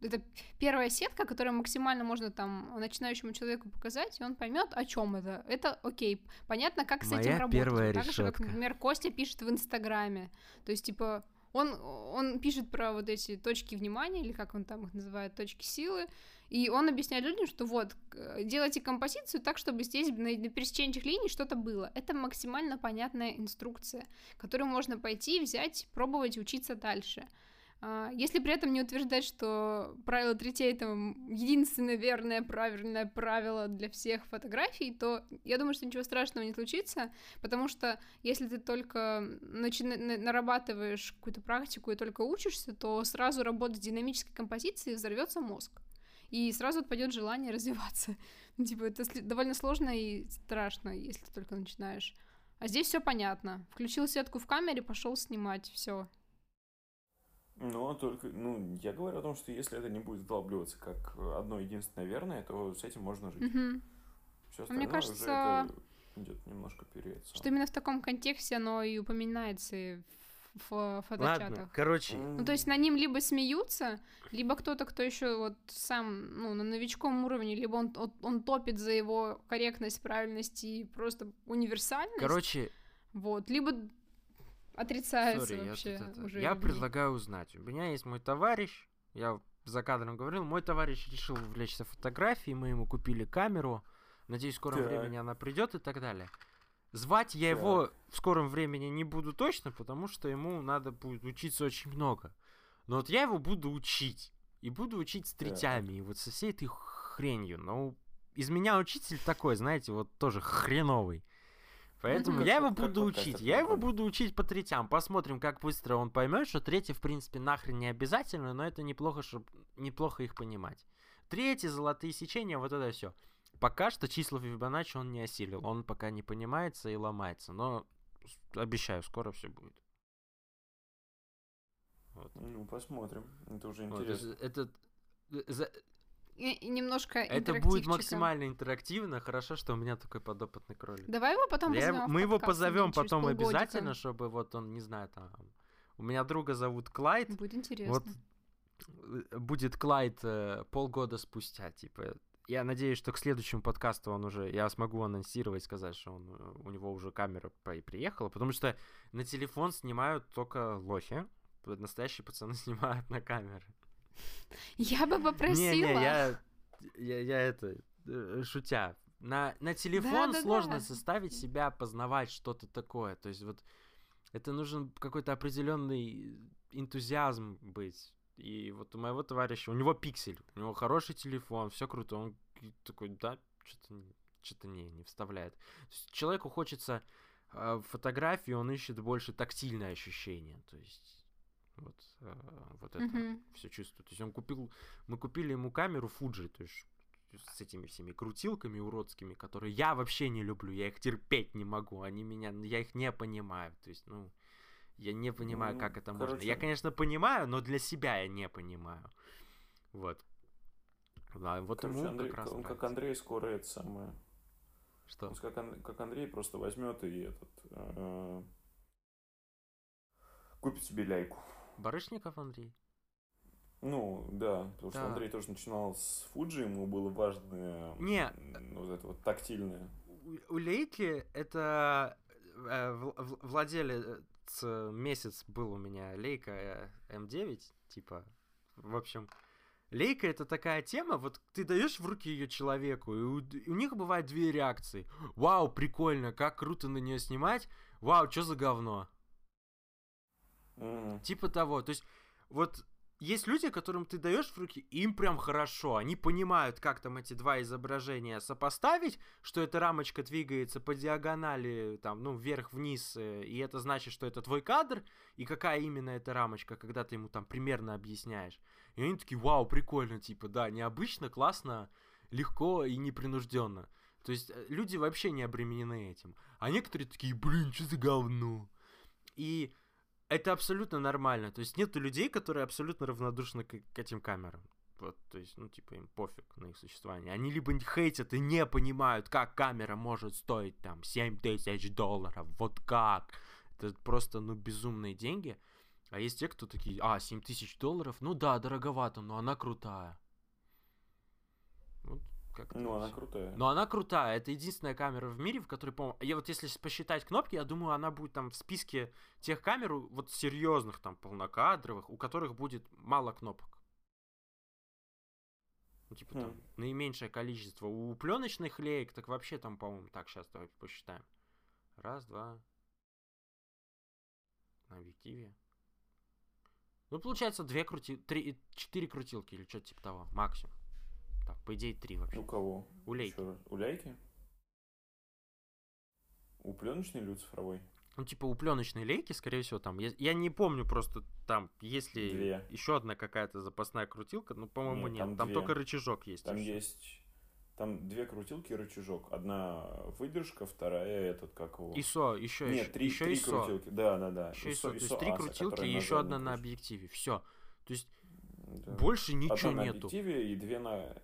это первая сетка, которую максимально можно там начинающему человеку показать, и он поймет, о чем это. Это окей. Понятно, как с этим работать. Так решетка. Же, как, например, Костя пишет в Инстаграме. То есть, типа, Он пишет про вот эти точки внимания, или как он там их называет, точки силы, и он объясняет людям, что вот, делайте композицию так, чтобы здесь на пересечении этих линий что-то было. Это максимально понятная инструкция, которую можно пойти, взять, пробовать, учиться дальше. Если при этом не утверждать, что правило третей там единственное верное, правильное правило для всех фотографий, то я думаю, что ничего страшного не случится, потому что если ты только нарабатываешь какую-то практику и только учишься, то сразу работать с динамической композицией взорвется мозг, и сразу отпадет желание развиваться. Типа, это довольно сложно и страшно, если ты только начинаешь. А здесь все понятно. Включил сетку в камере, пошел снимать, все. Но только, я говорю о том, что если это не будет вдалбливаться как одно единственное верное, то с этим можно жить. Угу. Все остальное, мне кажется, уже идет немножко перед собой. Что именно в таком контексте оно и упоминается и в фоточатах. Ладно, короче. То есть на ним либо смеются, либо кто-то, кто еще вот сам, на новичком уровне, либо он топит за его корректность, правильность и просто универсальность. Короче. Вот, либо... Отрицается вообще. Я предлагаю узнать. У меня есть мой товарищ, я за кадром говорил, мой товарищ решил увлечься фотографией, мы ему купили камеру, надеюсь, в скором времени она придет и так далее. Звать я его в скором времени не буду точно, потому что ему надо будет учиться очень много. Но вот я его буду учить. И буду учить стритями, и вот со всей этой хренью. Но из меня учитель такой, знаете, вот тоже хреновый. Поэтому я его буду учить. Я его буду учить по третям. Посмотрим, как быстро он поймет, что третьи, в принципе, нахрен не обязательно, но это неплохо, чтобы неплохо их понимать. Третьи, золотые сечения, вот это все. Пока что числа Фибоначчи он не осилил. Он пока не понимается и ломается. Но обещаю, скоро все будет. Вот. Посмотрим. Это уже интересно. Вот, и немножко интерактивчика. Это будет максимально интерактивно. Хорошо, что у меня такой подопытный кролик. Давай его потом позовем. Мы его позовем потом обязательно, чтобы вот он, не знаю, там... У меня друга зовут Клайд. Будет интересно. Вот будет Клайд полгода спустя, типа. Я надеюсь, что к следующему подкасту он уже... Я смогу анонсировать, сказать, что у него уже камера приехала, потому что на телефон снимают только лохи. Настоящие пацаны снимают на камеры. Я бы попросила. Шутя. На телефон сложно составить себя, познавать что-то такое. То есть вот это нужен какой-то определенный энтузиазм быть. И вот у моего товарища, у него пиксель, у него хороший телефон, все круто. Он такой, да, что-то не вставляет. Человеку хочется фотографии, он ищет больше тактильное ощущение. То есть... Вот это все чувствую. То есть мы купили ему камеру Fuji, то есть с этими всеми крутилками уродскими, которые я вообще не люблю, я их терпеть не могу, я их не понимаю. То есть, я не понимаю, как это можно. Я, конечно, понимаю, но для себя я не понимаю. Вот. Да, вот короче, Андрей, как раз он нравится. Как Андрей скоро это самое. Что? Он как Андрей просто возьмет и купит себе Leica. Барышников Андрей? Да, потому что Андрей тоже начинал с Fuji, ему было важно тактильное. У Leica это владелец месяц был у меня Leica M9, типа, в общем, Leica это такая тема, вот ты даешь в руки ее человеку, и у них бывают две реакции. Вау, прикольно, как круто на нее снимать, вау, что за говно. Типа того, то есть вот есть люди, которым ты даешь в руки, им прям хорошо, они понимают, как там эти два изображения сопоставить, что эта рамочка двигается по диагонали, там, вверх-вниз, и это значит, что это твой кадр, и какая именно эта рамочка, когда ты ему там примерно объясняешь. И они такие, вау, прикольно, типа, да, необычно, классно, легко и непринужденно. То есть люди вообще не обременены этим. А некоторые такие, блин, что за говно? И... Это абсолютно нормально, то есть нету людей, которые абсолютно равнодушны к этим камерам, вот, то есть, им пофиг на их существование, они либо хейтят и не понимают, как камера может стоить, там, $7000, вот как, это просто, безумные деньги, а есть те, кто такие, $7000, дороговато, но она крутая, вот, как-то. Ну, она крутая. Но она крутая. Это единственная камера в мире, в которой, по-моему... Я вот если посчитать кнопки, я думаю, она будет там в списке тех камер, вот серьезных, там, полнокадровых, у которых будет мало кнопок. Ну, типа там наименьшее количество. У пленочных леек, так вообще там, по-моему, так, сейчас давайте посчитаем. Раз, два. На объективе. Ну, получается, четыре крутилки или что-то типа того, максимум. Так, по идее, 3 вообще. У кого? У Лейки. У Лейки? У пленочной или у цифровой? Ну, типа, у пленочной Лейки, скорее всего, там. Я не помню просто там, есть ли еще одна какая-то запасная крутилка, но, по-моему, нет. Там только рычажок есть. Там еще есть... Там 2 крутилки и рычажок. Одна выдержка, вторая этот, как его... ISO, еще нет, 3 крутилки. Да. Еще ISO, то есть 3 крутилки и еще одна на объективе. Все. То есть... Да. Больше ничего нету.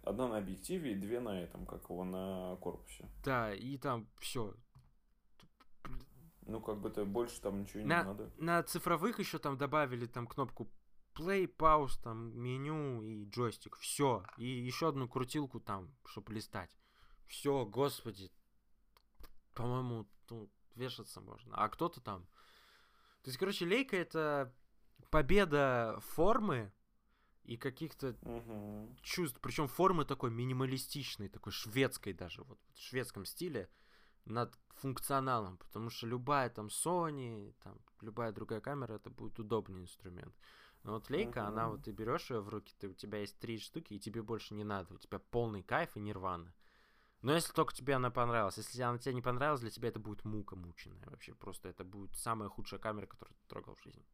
Одна на объективе и 2 на этом, как его, на корпусе. Да, и там все. Ну, как бы то больше там ничего не надо. На цифровых еще там добавили там кнопку play, pause, там меню и джойстик. Все. И еще одну крутилку там, чтобы листать. Все, господи. По-моему, тут вешаться можно. А кто-то там... То есть, короче, Leica — это победа формы и каких-то чувств. Причем формы такой минималистичной, такой шведской даже, вот в шведском стиле, над функционалом. Потому что любая там Sony, там, любая другая камера, это будет удобный инструмент. Но вот Leica, она вот, ты берешь ее в руки, у тебя есть 3 штуки, и тебе больше не надо. У тебя полный кайф и нирвана. Но если только тебе она понравилась. Если она тебе не понравилась, для тебя это будет мука мученая. Вообще просто это будет самая худшая камера, которую ты трогал в жизни.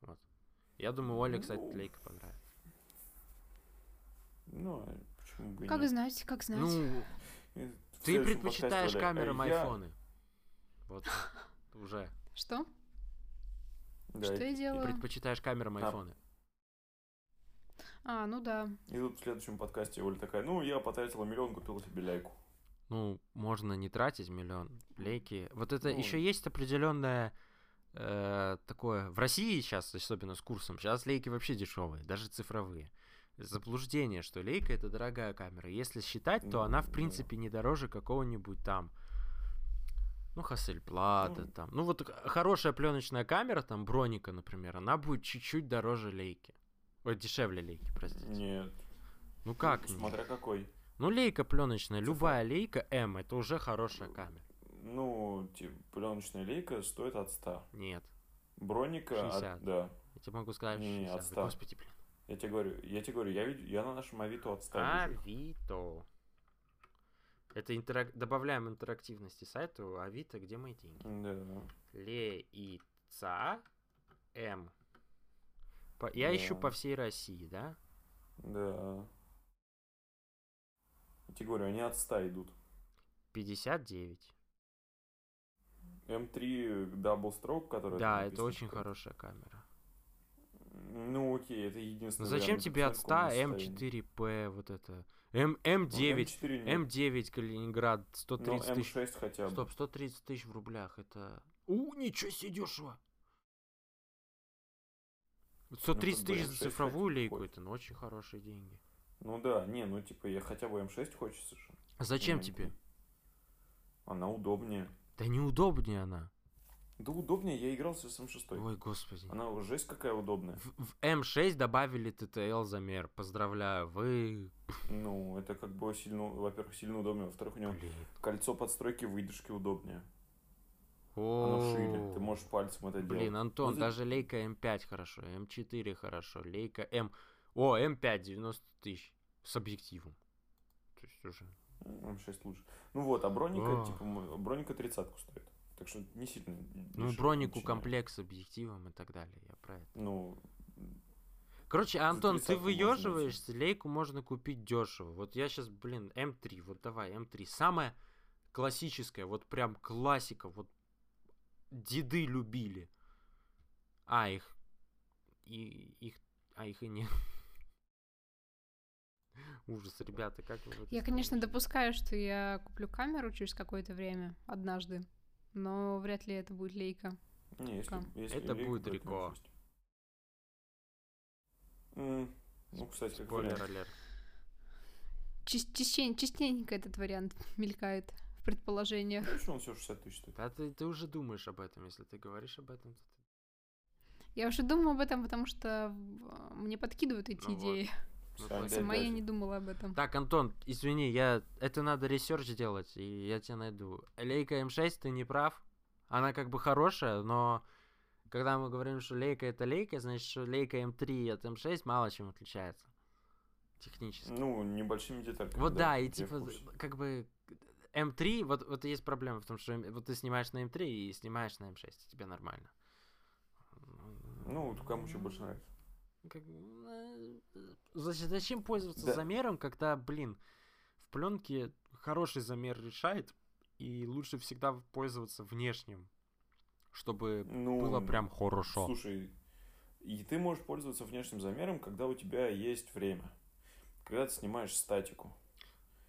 Вот. Я думаю, Оле, кстати, Leica понравится. Ну, почему бы и как нет? Как знать. Ну, ты предпочитаешь камерам айфоны. Вот, уже. Что? Что я делаю? Ты предпочитаешь камерам айфоны. А, ну да. И тут в следующем подкасте Оля такая: ну, я потратила миллион, купила себе Leica. Ну, можно не тратить миллион. Leica. Вот это еще есть определенная... такое в России сейчас, особенно с курсом, сейчас Leica вообще дешевые, даже цифровые. Заблуждение, что Leica — это дорогая камера. Если считать, то она, в принципе, не дороже какого-нибудь там, ну, Hasselblad, там. Ну, вот хорошая пленочная камера, там, Bronika, например, она будет чуть-чуть дороже Leica. Ой, дешевле Leica, простите. Нет. Ну, как? Смотря какой. Ну, Leica пленочная, любая Leica M — это уже хорошая камера. Ну, типа, пленочная Leica стоит от 100. Нет. Броника 60. Да. Я тебе могу сказать, что 60. От 100. Господи, блин. Я тебе говорю, я на нашем Авито от 100 вижу. Это добавляем интерактивности сайту Авито, где мои деньги. Да. Leica M. Я ищу по всей России, да? Да. Я тебе говорю, они от 100 идут. 59. M3 Double Stroke, который... Да, это очень хорошая камера. Ну, окей, это единственное... Но зачем тебе от 100 M4P, вот это... M9, M9 Калининград, 130 тысяч... Ну, M6 хотя бы. Стоп, 130 тысяч в рублях, это... ничего себе дешево! 130 тысяч за цифровую Leica, это очень хорошие деньги. Ну да, я хотя бы M6 хочется же. А зачем тебе? Она удобнее. Да неудобнее она. Да удобнее, я играл с М6. Ой, господи. Она жесть какая удобная. В М6 добавили ТТЛ замер. Поздравляю, вы... Ну, это как бы сильно, во-первых, сильно удобнее. Во-вторых, у него кольцо подстройки выдержки удобнее. Оно шире, ты можешь пальцем это делать. Блин, Антон, даже Leica М5 хорошо, М4 хорошо, Leica М... М5 90 тысяч с объективом. То есть уже... М6 лучше. Ну вот, а Броника, Броника 30-ку стоит. Так что не сильно. Ну, Бронику комплект с объективом и так далее. Я про это. Ну. Короче, Антон, ты выеживаешься, Лейку можно купить дешево. Вот я сейчас, блин, М3, вот давай, М3. Самая классическая, вот прям классика, вот деды любили. Их и нет. Ужас, ребята, как вы... Я, конечно, допускаю, что я куплю камеру через какое-то время, однажды, но вряд ли это будет Leica. Не, если это Leica, будет Ricoh. Ну, кстати, как вариант. Частенько этот вариант мелькает в предположениях. Конечно, он все 60 тысяч стоит. А ты уже думаешь об этом, если ты говоришь об этом. То ты... Я уже думаю об этом, потому что мне подкидывают эти идеи. Вот. Сама я не думала об этом. Так, Антон, извини, это надо ресерч делать, и я тебя найду. Leica M6, ты не прав. Она как бы хорошая, но когда мы говорим, что Leica это Leica, значит, Leica M3 от M6 мало чем отличается. Технически. Ну, небольшими детальками. Вот да, и типа, как бы... М3, вот есть проблема в том, что вот ты снимаешь на М3 и снимаешь на М6, и тебе нормально. Ну, кому что больше нравится. Зачем пользоваться замером, когда, в пленке хороший замер решает, и лучше всегда пользоваться внешним, чтобы было прям хорошо. Слушай, и ты можешь пользоваться внешним замером, когда у тебя есть время. Когда ты снимаешь статику.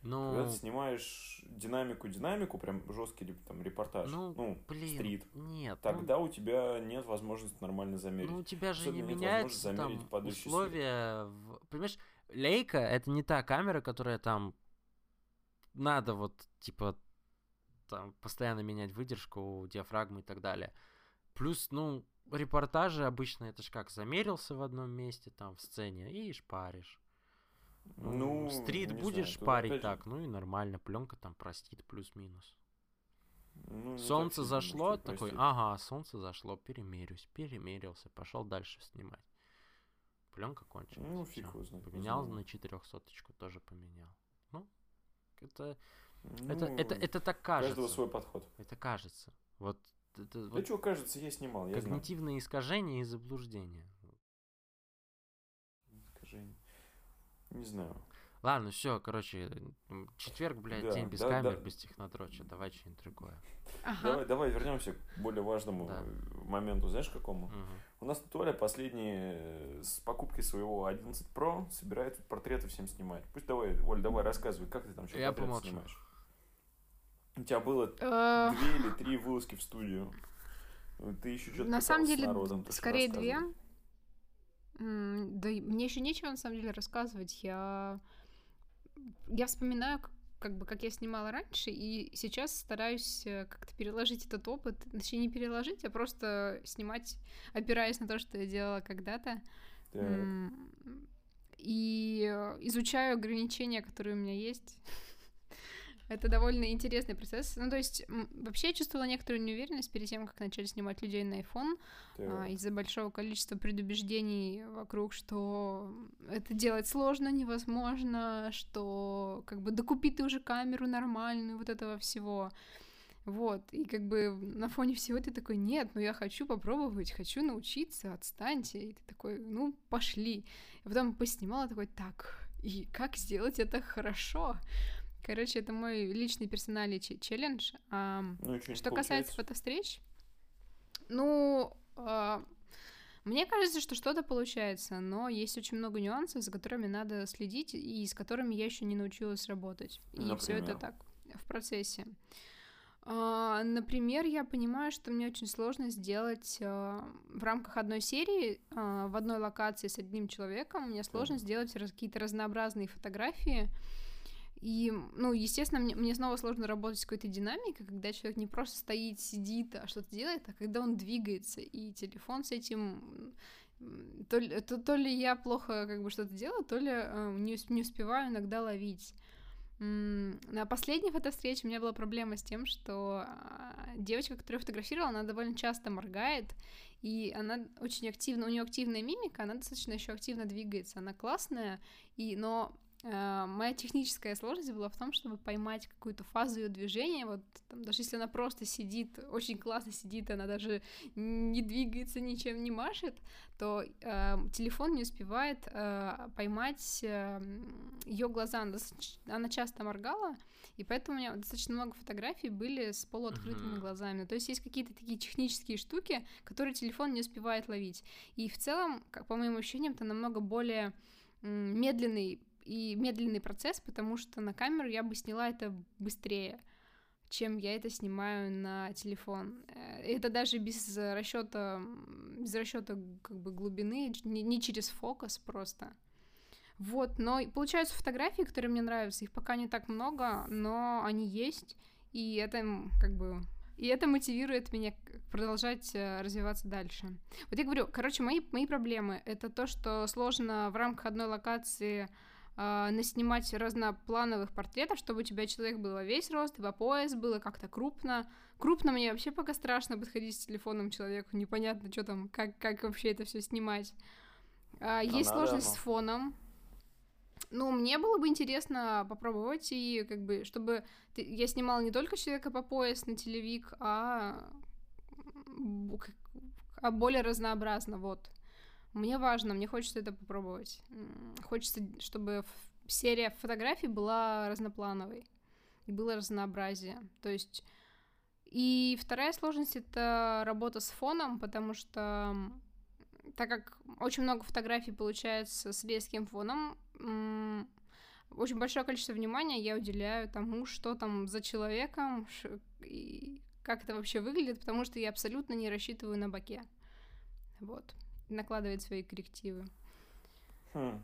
Когда ты снимаешь динамику, прям жесткий там репортаж, стрит, нет, тогда у тебя нет возможности нормально замерить. У тебя же не меняется там условия. Понимаешь, Leica это не та камера, которая там надо постоянно менять выдержку, диафрагму и так далее. Плюс, репортажи обычно это же как замерился в одном месте там в сцене и шпаришь. Стрит будешь знаю, парить опять... так, и нормально, пленка там простит плюс-минус. Солнце зашло, такой, солнце зашло, перемерился, пошел дальше снимать. Пленка кончилась. Фиг его знает. Поменял на 400-очку, тоже поменял. Это так кажется. У каждого свой подход. Это кажется. Чего кажется, я снимал. Когнитивные искажения и заблуждения. Искажения. Не знаю. Ладно, все, четверг, день без камер, без технодроча. Давай что-нибудь другое. Давай вернемся к более важному моменту. Знаешь, какому? У нас тут Оля последний с покупкой своего 11 Pro собирает портреты всем снимать. Пусть давай, Оль, рассказывай, как ты там что-то портреты снимаешь. У тебя было 2 или 3 вылазки в студию. Ты еще что-то пыталась с народом. Скорее 2. Да мне еще нечего, на самом деле, рассказывать. Я вспоминаю, как я снимала раньше, и сейчас стараюсь как-то переложить этот опыт. Точнее, не переложить, а просто снимать, опираясь на то, что я делала когда-то. Так. И изучаю ограничения, которые у меня есть. Это довольно интересный процесс. То есть, вообще я чувствовала некоторую неуверенность перед тем, как начали снимать людей на iPhone, из-за большого количества предубеждений вокруг, что это делать сложно, невозможно, что докупи ты уже камеру нормальную, вот этого всего. И на фоне всего ты такой, нет, я хочу попробовать, хочу научиться, отстаньте. И ты такой, пошли. И потом поснимала такой, так, и как сделать это хорошо? Короче, это мой личный персональный челлендж. Что касается фотовстреч, мне кажется, что что-то получается, но есть очень много нюансов, за которыми надо следить и с которыми я еще не научилась работать. И все это так, в процессе. Например, я понимаю, что мне очень сложно сделать в рамках одной серии, в одной локации с одним человеком, мне сложно сделать какие-то разнообразные фотографии. И, естественно, мне снова сложно работать с какой-то динамикой, когда человек не просто стоит, сидит, а что-то делает, а когда он двигается, и телефон с этим... То ли я плохо что-то делаю, то ли не успеваю иногда ловить. На последней фотовстрече у меня была проблема с тем, что девочка, которую я фотографировала, она довольно часто моргает, и она очень активна, у нее активная мимика, она достаточно еще активно двигается, она классная, но... Моя техническая сложность была в том, чтобы поймать какую-то фазу ее движения, даже если она просто сидит, очень классно сидит, она даже не двигается, ничем не машет, то телефон не успевает поймать ее глаза, она часто моргала, и поэтому у меня достаточно много фотографий были с полуоткрытыми глазами, то есть есть какие-то такие технические штуки, которые телефон не успевает ловить, и в целом, по моим ощущениям, это намного более медленный процесс, потому что на камеру я бы сняла это быстрее, чем я это снимаю на телефон. Это даже без расчёта глубины, не через фокус просто. Вот, но получаются фотографии, которые мне нравятся, их пока не так много, но они есть, и это как бы... И это мотивирует меня продолжать развиваться дальше. Вот я говорю, короче, мои проблемы — это то, что сложно в рамках одной локации наснимать разноплановых портретов, чтобы у тебя человек был во весь рост, во пояс, было как-то крупно. Крупно мне вообще пока страшно подходить с телефоном человеку, непонятно, что там, как вообще это все снимать. Есть сложность с фоном. Ну, мне было бы интересно попробовать, и как бы, чтобы я снимала не только человека по пояс на телевик, а более разнообразно, вот. Мне важно, мне хочется это попробовать. Хочется, чтобы серия фотографий была разноплановой, и было разнообразие, то есть... И вторая сложность — это работа с фоном, потому что... Так как очень много фотографий получается с резким фоном, очень большое количество внимания я уделяю тому, что там за человеком, и как это вообще выглядит, потому что я абсолютно не рассчитываю на боке. Вот. Накладывает свои коррективы.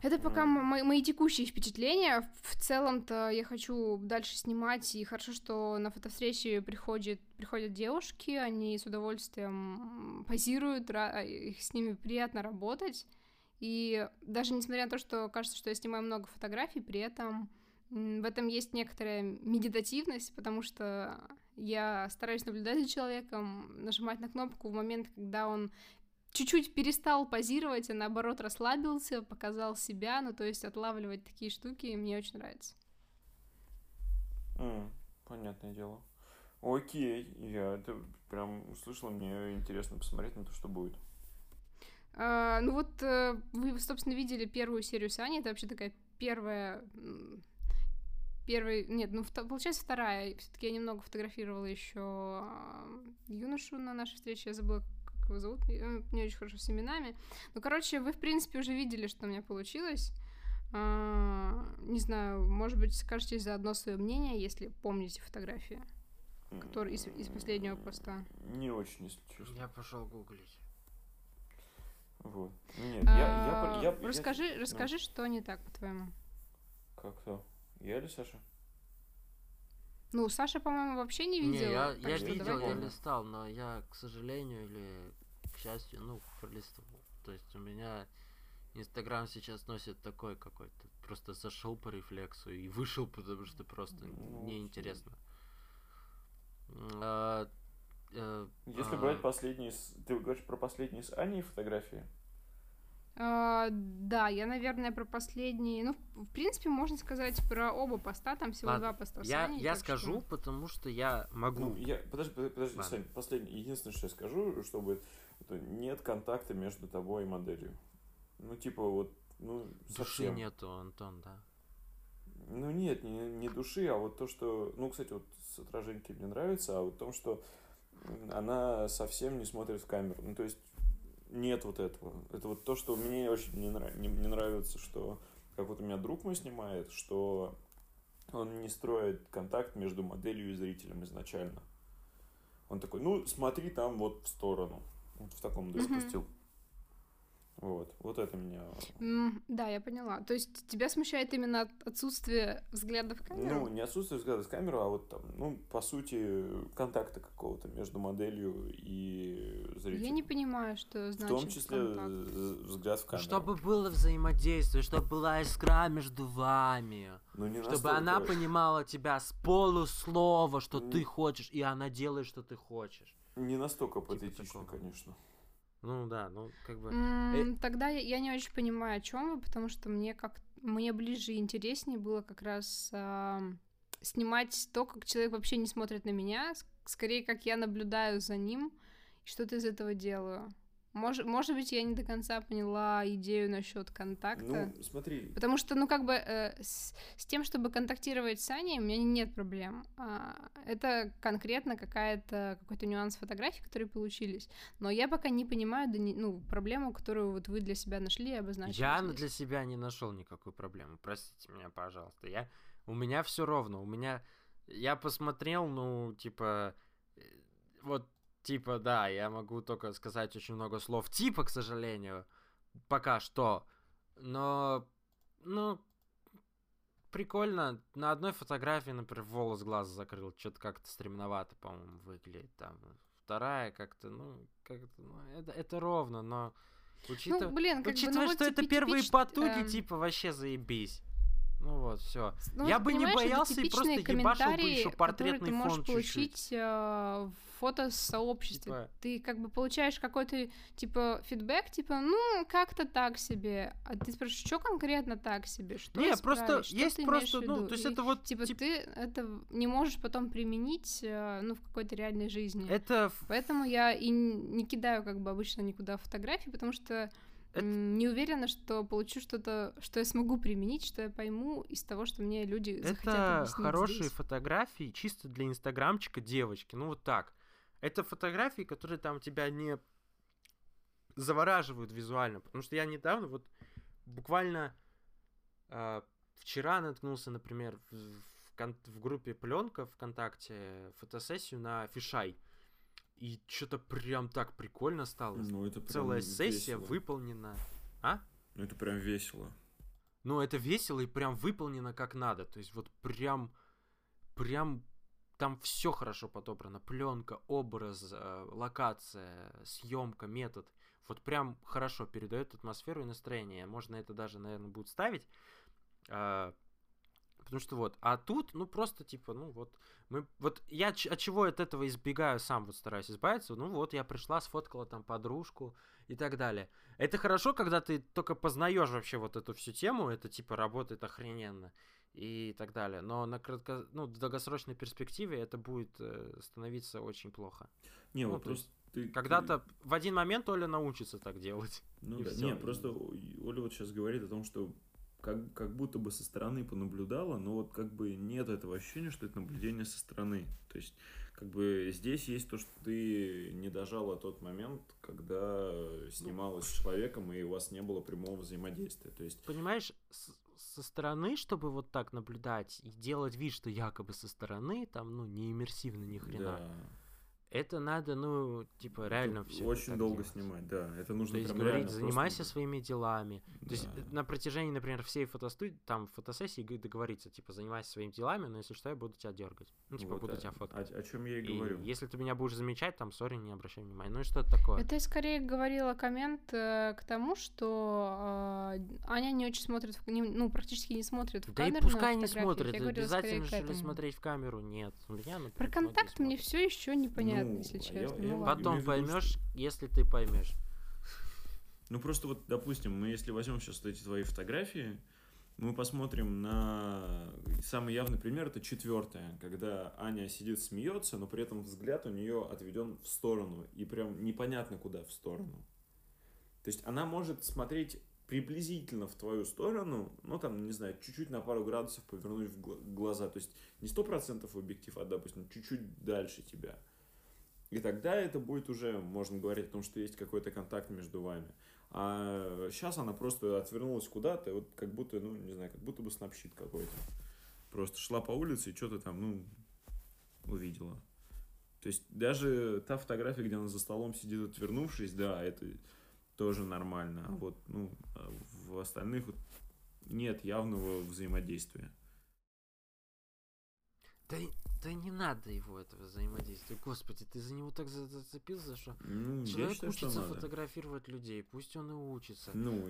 Это пока мои текущие впечатления. В целом-то я хочу дальше снимать, и хорошо, что на фотовстречи приходят девушки, они с удовольствием позируют, с ними приятно работать, и даже несмотря на то, что кажется, что я снимаю много фотографий, при этом в этом есть некоторая медитативность, потому что я стараюсь наблюдать за человеком, нажимать на кнопку в момент, когда он... чуть-чуть перестал позировать, а наоборот расслабился, показал себя, ну, то есть отлавливать такие штуки мне очень нравится. Понятное дело. Окей, я это прям услышала, мне интересно посмотреть на то, что будет. Ну вот вы, собственно, видели первую серию Сани, это вообще такая получается вторая, все-таки я немного фотографировала еще юношу на нашей встрече, я забыла, его зовут, не очень хорошо с именами. Ну, короче, вы, в принципе, уже видели, что у меня получилось. Не знаю, может быть, скажете заодно свое мнение, если помните фотографии, которые из последнего поста. Не очень, если честно. Я пошел гуглить. Вот. Нет, Расскажи, что не так, по-твоему. Как-то? Я или Саша? Ну, Саша, по-моему, вообще не видел. Я видел, я листал, но я, к сожалению или к счастью, пролистывал. То есть у меня Инстаграм сейчас носит такой какой-то. Просто зашел по рефлексу и вышел, потому что просто неинтересно. Если брать последние... Ты говоришь про последние с Аней фотографии? Да, я, наверное, про последние... Ну, в принципе, можно сказать про оба поста, там всего ладно, 2 поста. Я скажу, что... потому что я могу... Подожди, Сань, последний. Единственное, что я скажу, что будет, нет контакта между тобой и моделью. Ну, типа, вот... Души нету, Антон, да. Ну, нет, не души, а вот то, что... Ну, кстати, вот с отраженки мне нравится, а вот в том, что она совсем не смотрит в камеру. Ну, то есть... Нет вот этого. Это вот то, что мне очень не нравится, что как вот у меня друг мой снимает, что он не строит контакт между моделью и зрителем изначально. Он такой, смотри там вот в сторону. Вот в таком духе спустил. Вот это меня... Да, я поняла. То есть тебя смущает именно отсутствие взгляда в камеру? Ну, не отсутствие взгляда в камеру, а вот там, по сути, контакта какого-то между моделью и зрителем. Я не понимаю, что значит контакт. В том числе взгляд в камеру. Чтобы было взаимодействие, чтобы была искра между вами. Чтобы она понимала тебя с полуслова, что ты хочешь, и она делает, что ты хочешь. Не настолько патетично, конечно. Тогда я не очень понимаю, о чем вы, потому что мне ближе и интереснее было как раз снимать то, как человек вообще не смотрит на меня, скорее, как я наблюдаю за ним и что-то из этого делаю. Может быть, я не до конца поняла идею насчет контакта. Ну, смотри. Потому что, с тем, чтобы контактировать с Аней, у меня нет проблем. Это конкретно какой-то нюанс фотографий, которые получились. Но я пока не понимаю проблему, которую вот вы для себя нашли и обозначили. Я для себя не нашел никакой проблемы. Простите меня, пожалуйста. У меня все ровно. Я посмотрел, да, я могу только сказать очень много слов, к сожалению, пока что, но ну, прикольно. На одной фотографии, например, волос глаза закрыл. Что-то как-то стремновато, по-моему, выглядит. Там вторая как-то, ну, как-то, ну, это ровно, но... Учитывая, ну, блин, учитывая бы, ну, что вот это первые потуги, типа, вообще заебись. Ну вот, все. Ну, я бы не боялся и просто ебашил бы еще портретный фон чуть-чуть. Ты можешь получить в фотосообществе. Типа... Ты как бы получаешь какой-то, типа, фидбэк, типа, ну, как-то так себе. А ты спрашиваешь, что конкретно так себе? Что не, просто что есть просто, ну, то есть и, это вот... Типа, ты это не можешь потом применить, ну, в какой-то реальной жизни. Это... Поэтому я и не кидаю, как бы, обычно никуда фотографии, потому что... Это... Не уверена, что получу что-то, что я смогу применить, что я пойму из того, что мне люди захотят объяснить. Это хорошие здесь фотографии чисто для инстаграмчика девочки, ну вот так. Это фотографии, которые там тебя не завораживают визуально, потому что я недавно, вот буквально вчера наткнулся, например, в группе «Пленка» ВКонтакте фотосессию на фишай. И что-то прям так прикольно стало. Ну, это прям целая сессия весело выполнена. А? Ну, это прям весело. Ну, это весело и прям выполнено как надо. То есть вот прям там все хорошо подобрано. Пленка, образ, локация, съемка, метод. Вот прям хорошо передает атмосферу и настроение. Можно это даже, наверное, будет ставить. Потому что вот, а тут, ну, просто, типа, ну, вот, мы, вот, я от чего от этого избегаю, сам вот стараюсь избавиться, ну, вот, я пришла, сфоткала там подружку и так далее. Это хорошо, когда ты только познаешь вообще вот эту всю тему, это, типа, работает охрененно и так далее, но на в долгосрочной перспективе это будет становиться очень плохо. Не, ну, вот просто... Когда-то в один момент Оля научится так делать. Ну, да, не, просто Оля вот сейчас говорит о том, что как будто бы со стороны понаблюдала, но вот как бы нет этого ощущения, что это наблюдение со стороны. То есть, как бы здесь есть то, что ты не дожала тот момент, когда снималась с человеком, и у вас не было прямого взаимодействия. То есть... Понимаешь, со стороны, чтобы вот так наблюдать и делать вид, что якобы со стороны, там, ну, не иммерсивно ни хрена. Да. Это надо, ну, типа, реально все. Очень долго делать снимать, да. Это нужно. То есть говорить, занимайся просто... своими делами. Да. То есть на протяжении, например, всей фотостудии, там, фотосессии договориться, типа, занимайся своими делами, но если что, я буду тебя дергать. Ну, типа, вот, буду тебя фоткать. О чем я и говорю. Если ты меня будешь замечать, там, сори, не обращай внимания. Ну и что-то такое. Это я скорее говорила коммент к тому, что Аня не очень смотрит, ну, практически не смотрит в камеру. Да и пускай не смотрит. Обязательно же смотреть в камеру. Нет. У меня, например, про контакт мне все еще не понятно. Ну, если честно. Я потом поймешь, что... если ты поймешь. Ну просто вот, допустим, мы если возьмем сейчас эти твои фотографии, мы посмотрим на самый явный пример, это 4-я, когда Аня сидит, смеется, но при этом взгляд у нее отведен в сторону и прям непонятно куда в сторону. То есть она может смотреть приблизительно в твою сторону, ну, там, не знаю, чуть-чуть на пару градусов повернуть в глаза, то есть не 100% объектив, а, допустим, чуть-чуть дальше тебя. И тогда это будет уже, можно говорить о том, что есть какой-то контакт между вами. А сейчас она просто отвернулась куда-то, вот как будто, ну, не знаю, как будто бы снапщит какой-то. Просто шла по улице и что-то там, ну, увидела. То есть даже та фотография, где она за столом сидит, отвернувшись, да, это тоже нормально. А вот, ну, в остальных вот нет явного взаимодействия. Да не надо его этого взаимодействия. Господи, ты за него так зацепился, что человек считаю, учится что фотографировать людей, пусть он и учится. Ну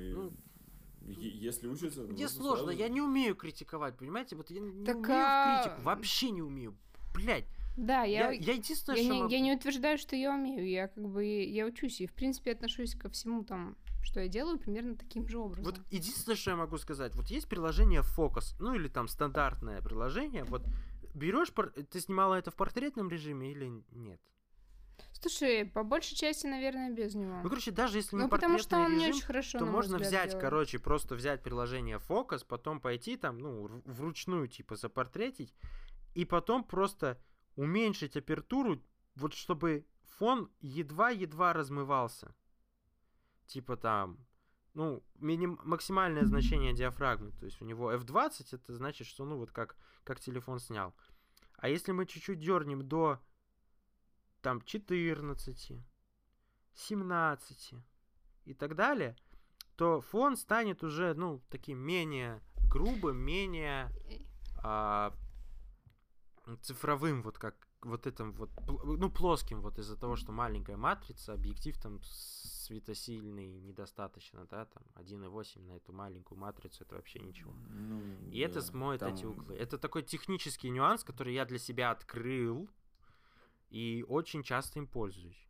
если учится... Мне сложно, сразу... я не умею критиковать, понимаете? Вот я не умею в критику, вообще не умею, блядь. Да, я единственное, что... Я не утверждаю, что я умею, я как бы, я учусь и, в принципе, отношусь ко всему там... что я делаю примерно таким же образом. Вот единственное, что я могу сказать, вот есть приложение Focus, ну или там стандартное приложение, вот берешь, ты снимала это в портретном режиме или нет? Слушай, по большей части, наверное, без него. Ну, короче, даже если не портретный режим, то можно взять, короче, просто взять приложение Focus, потом пойти там, ну, вручную типа запортретить, и потом просто уменьшить апертуру, вот чтобы фон едва-едва размывался. Типа там, ну, максимальное значение диафрагмы, то есть у него f20, это значит, что, ну, вот как телефон снял. А если мы чуть-чуть дернем до, там, 14, 17 и так далее, то фон станет уже, ну, таким менее грубо менее цифровым, вот как вот этим вот, ну, плоским, вот из-за того, что маленькая матрица, объектив там светосильный недостаточно, да, там 1.8 на эту маленькую матрицу, это вообще ничего. Ну, и это смоет там эти углы. Это такой технический нюанс, который я для себя открыл и очень часто им пользуюсь.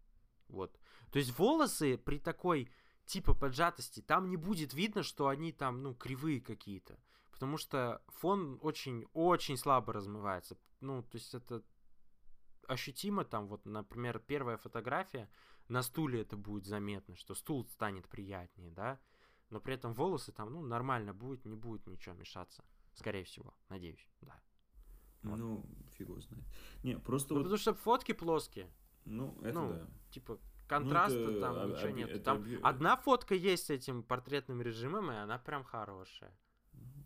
Вот. То есть волосы при такой типа поджатости, там не будет видно, что они там, ну, кривые какие-то, потому что фон очень-очень слабо размывается. Ну, то есть это ощутимо там, вот, например, первая фотография, на стуле это будет заметно, что стул станет приятнее, да, но при этом волосы там, ну, нормально будет, не будет ничего мешаться, скорее всего, надеюсь, да. Вот. Ну, фигу знает. Не, просто вот... Потому что фотки плоские. Ну, это ну, да. Типа, контраста, ну, это... там ничего нет. Там одна фотка есть с этим портретным режимом, и она прям хорошая.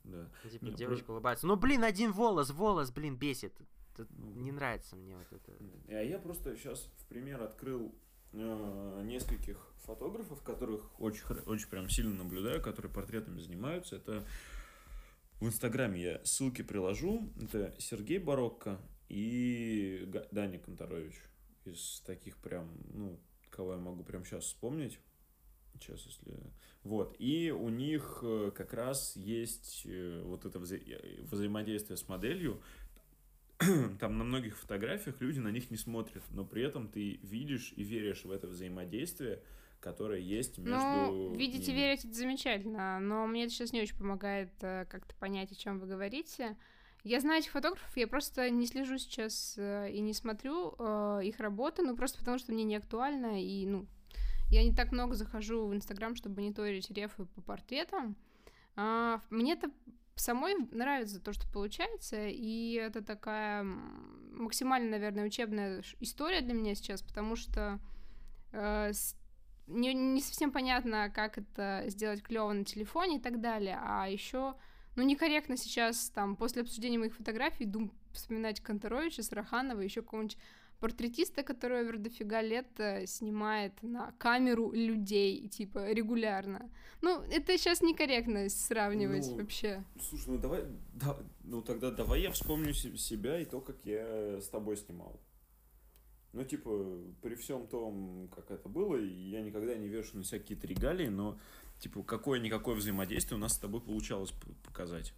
Да. Типа, не, девочка улыбается. Ну, блин, один волос, блин, бесит. Это не нравится мне вот это. А я просто сейчас в пример открыл нескольких фотографов, которых очень прям сильно наблюдаю, которые портретами занимаются. Это в Инстаграме я ссылки приложу. Это Сергей Барокко и Даня Конторович. Из таких прям, ну, кого я могу прям сейчас вспомнить. Сейчас, если... Вот. И у них как раз есть вот это взаимодействие с моделью. Там на многих фотографиях люди на них не смотрят, но при этом ты видишь и веришь в это взаимодействие, которое есть между... Ну, видеть и верить — это замечательно, но мне это сейчас не очень помогает как-то понять, о чем вы говорите. Я знаю этих фотографов, я просто не слежу сейчас и не смотрю их работы, ну, просто потому что мне не актуально, и, ну, я не так много захожу в Инстаграм, чтобы мониторить рефы по портретам. Мне это... Самой нравится то, что получается, и это такая максимально, наверное, учебная история для меня сейчас, потому что не совсем понятно, как это сделать клёво на телефоне и так далее, а еще, ну, некорректно сейчас, там, после обсуждения моих фотографий, вспоминать Конторовича, Сараханова, еще какого-нибудь портретиста, который over дофига лет снимает на камеру людей, типа, регулярно. Ну, это сейчас некорректно сравнивать, ну, вообще. Слушай, ну давай, да, ну тогда давай я вспомню себя и то, как я с тобой снимал. Ну, типа, при всем том, как это было, я никогда не вешаю на себя какие-то регалии, но, типа, какое-никакое взаимодействие у нас с тобой получалось показать.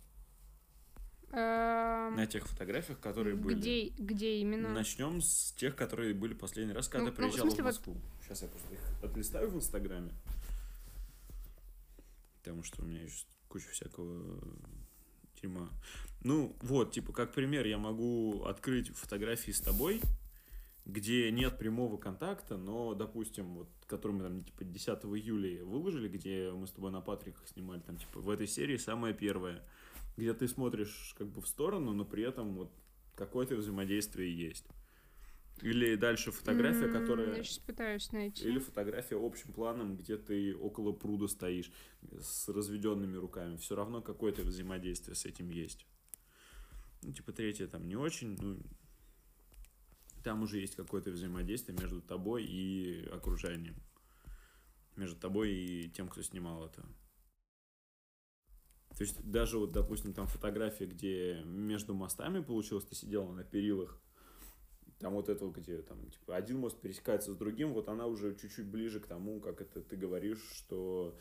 На тех фотографиях, которые были. Где именно? Начнем с тех, которые были последний раз, когда приезжал в Москву. Вот... Сейчас я просто их отлистаю в Инстаграме. Потому что у меня еще куча всякого дерьма. Ну, вот, типа, как пример, я могу открыть фотографии с тобой, где нет прямого контакта, но, допустим, вот, который мы там, типа, 10 июля выложили, где мы с тобой на Патриках снимали, там, типа, в этой серии самое первое, где ты смотришь как бы в сторону, но при этом вот какое-то взаимодействие есть. Или дальше фотография, которая... Я сейчас пытаюсь найти. Или фотография общим планом, где ты около пруда стоишь с разведенными руками. Все равно какое-то взаимодействие с этим есть. Ну, типа, третье там не очень, ну... Там уже есть какое-то взаимодействие между тобой и окружением. Между тобой и тем, кто снимал это. То есть даже вот, допустим, там фотография, где между мостами получилось, ты сидела на перилах, там вот этого, где там типа один мост пересекается с другим, вот она уже чуть-чуть ближе к тому, как это ты говоришь, что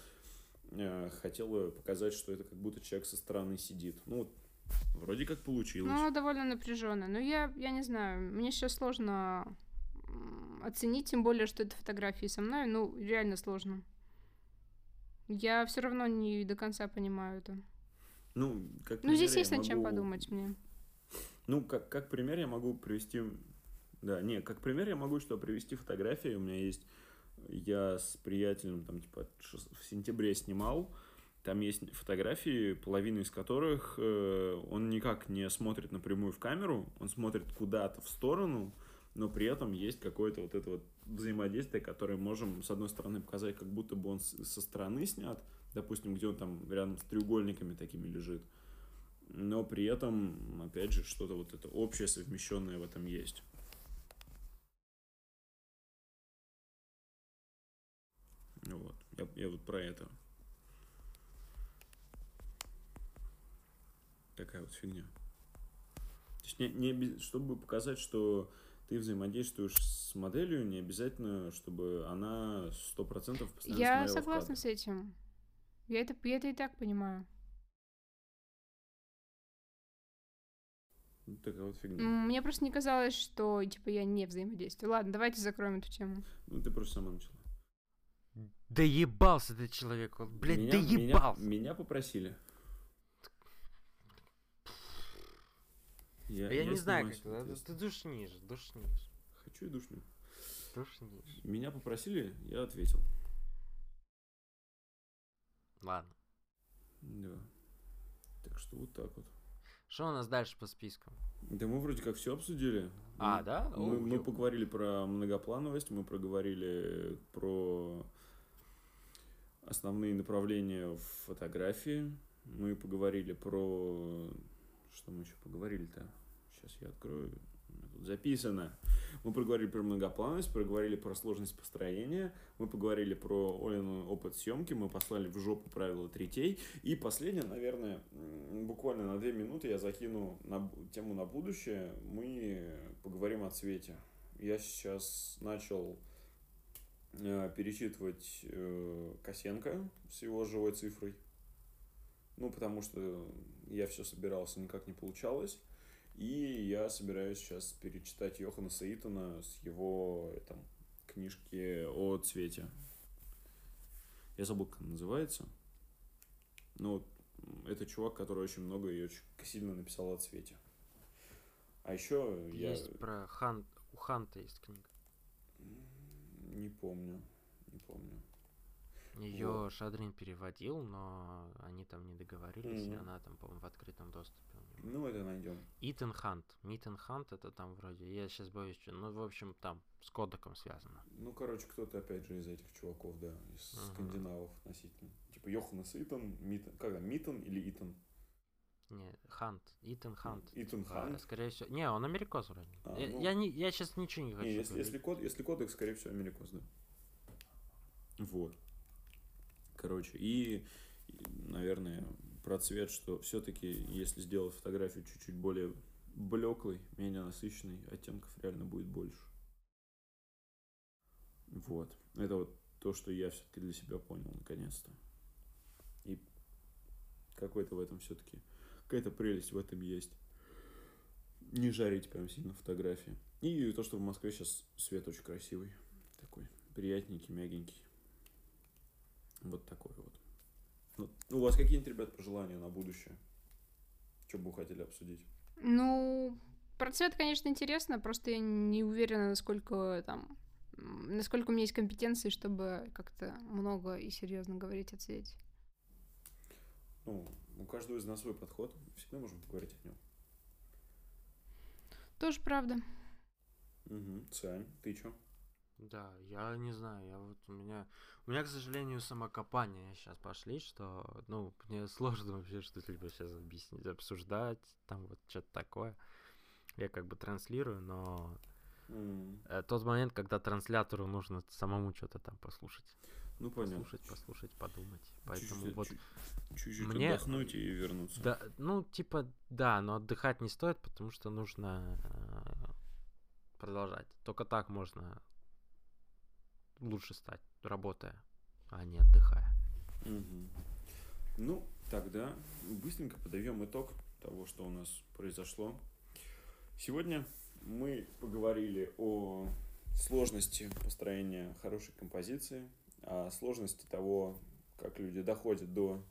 хотела показать, что это как будто человек со стороны сидит. Ну, вот вроде как получилось. Ну, довольно напряженно. Но я не знаю, мне сейчас сложно оценить, тем более, что это фотографии со мной, ну, реально сложно. Я все равно не до конца понимаю это. Ну, как пример, здесь есть над чем подумать мне. Ну, как пример я могу привести... Да, не, как пример я могу что привести фотографии. У меня есть... Я с приятелем там типа в сентябре снимал. Там есть фотографии, половина из которых он никак не смотрит напрямую в камеру. Он смотрит куда-то в сторону, но при этом есть какое-то вот это вот взаимодействие, которое можем, с одной стороны, показать, как будто бы он со стороны снят, допустим, где он там рядом с треугольниками такими лежит, но при этом, опять же, что-то вот это общее, совмещенное в этом есть. Вот, я вот про это. такая вот фигня. То есть чтобы показать, что ты взаимодействуешь с моделью, не обязательно, чтобы она 100% постоянно я смотрела. Я согласна с этим. Я это и так понимаю. Ну, такая вот фигня. Мне просто не казалось, что типа я не взаимодействую. Ладно, давайте закроем эту тему. Ну, ты просто сама начала. Доебался ты, человек. Блядь, доебался. Меня попросили. Я не знаю, как это. Ты душнишь. Хочу и душню. Душнишь. Меня попросили, я ответил. Ладно. Да. Так что вот так вот. Что у нас дальше по списку? Да мы вроде как все обсудили. Да? Мы поговорили про многоплановость, мы проговорили про основные направления в фотографии, мы поговорили про... Что мы еще поговорили-то? Сейчас я открою. Тут записано. Мы проговорили про многоплановость, проговорили про сложность построения, мы поговорили про Олину опыт съемки, мы послали в жопу правила третей. И последнее, наверное, буквально на 2 минуты я закину на тему на будущее. Мы поговорим о цвете. Я сейчас начал перечитывать Косенко с его живой цифрой. Ну, потому что я все собирался, никак не получалось. И я собираюсь сейчас перечитать Йоханнеса Иттена с его книжки о цвете. Я забыл, как она называется. Но это чувак, который очень много и очень сильно написал о цвете. А еще есть про Ханта. У Ханта есть книга. Не помню. Ее Шадрин переводил, но они там не договорились, и она там, по-моему, в открытом доступе у него. Ну, это найдем. Иттен Хант. Иттен Хант, это там вроде, я сейчас боюсь, в общем, там с кодеком связано. Ну, короче, кто-то, опять же, из этих чуваков, да, из скандинавов относительно. Типа Йоханнес Иттен, Миттен, как там, Миттен или Иттен? Не, Хант. Иттен Хант. Иттен Хант? Скорее всего. Не, он америкос вроде. Я сейчас ничего не хочу. Не, если кодекс, скорее всего, америкос, да. Вот. Короче, и, наверное, про цвет, что все-таки, если сделать фотографию чуть-чуть более блеклой, менее насыщенной, оттенков реально будет больше. Вот. Это вот то, что я все-таки для себя понял, наконец-то. И какой-то в этом все-таки, какая-то прелесть в этом есть. Не жарить прям сильно фотографии. И то, что в Москве сейчас свет очень красивый. Такой приятненький, мягенький. Вот такой вот. У вас какие-нибудь, ребят, пожелания на будущее? Что бы вы хотели обсудить? Ну, про цвет, конечно, интересно, просто я не уверена, насколько у меня есть компетенции, чтобы как-то много и серьезно говорить о цвете. Ну, у каждого из нас свой подход. Всегда можем поговорить о нем. Тоже правда. Угу. Сань, ты чё? Да, я не знаю, у меня, к сожалению, самокопания сейчас пошли, что, мне сложно вообще что-либо сейчас объяснить, обсуждать, там вот что-то такое. Я как бы транслирую, но тот момент, когда транслятору нужно самому что-то там послушать. Ну, понятно. Послушать, подумать. Поэтому чуть-чуть мне... отдохнуть и вернуться. Да, но отдыхать не стоит, потому что нужно продолжать. Только так можно... лучше стать, работая, а не отдыхая. Угу. Ну, тогда быстренько подведем итог того, что у нас произошло. Сегодня мы поговорили о сложности построения хорошей композиции, о сложности того, как люди доходят до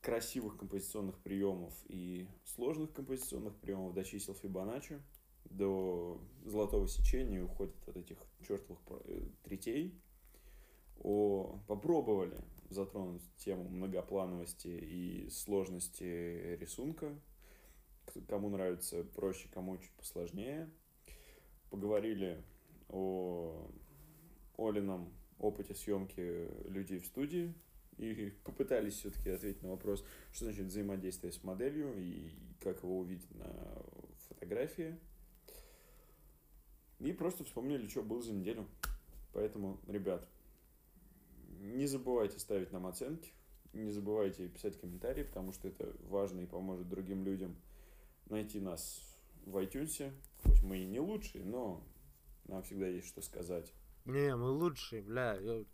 красивых композиционных приемов и сложных композиционных приемов, до чисел Фибоначчи, до золотого сечения, уходит от этих чертовых третей. Попробовали затронуть тему многоплановости и сложности рисунка. Кому нравится проще, кому чуть посложнее. Поговорили о Олином опыте съемки людей в студии. И попытались все-таки ответить на вопрос, что значит взаимодействие с моделью и как его увидеть на фотографии. И просто вспомнили, что было за неделю. Поэтому, ребят, не забывайте ставить нам оценки, не забывайте писать комментарии, потому что это важно и поможет другим людям найти нас в iTunes. Хоть мы и не лучшие, но нам всегда есть что сказать. Не, мы лучшие, бля, Вот,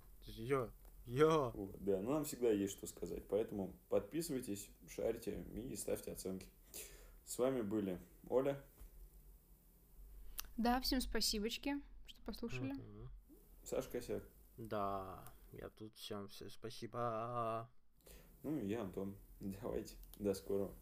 да, но нам всегда есть что сказать. Поэтому подписывайтесь, шарьте и ставьте оценки. С вами были Оля. Да, всем спасибочки, что послушали. Саша Косяк. Да, я тут всем спасибо. Ну и я, Антон. Давайте, до скорого.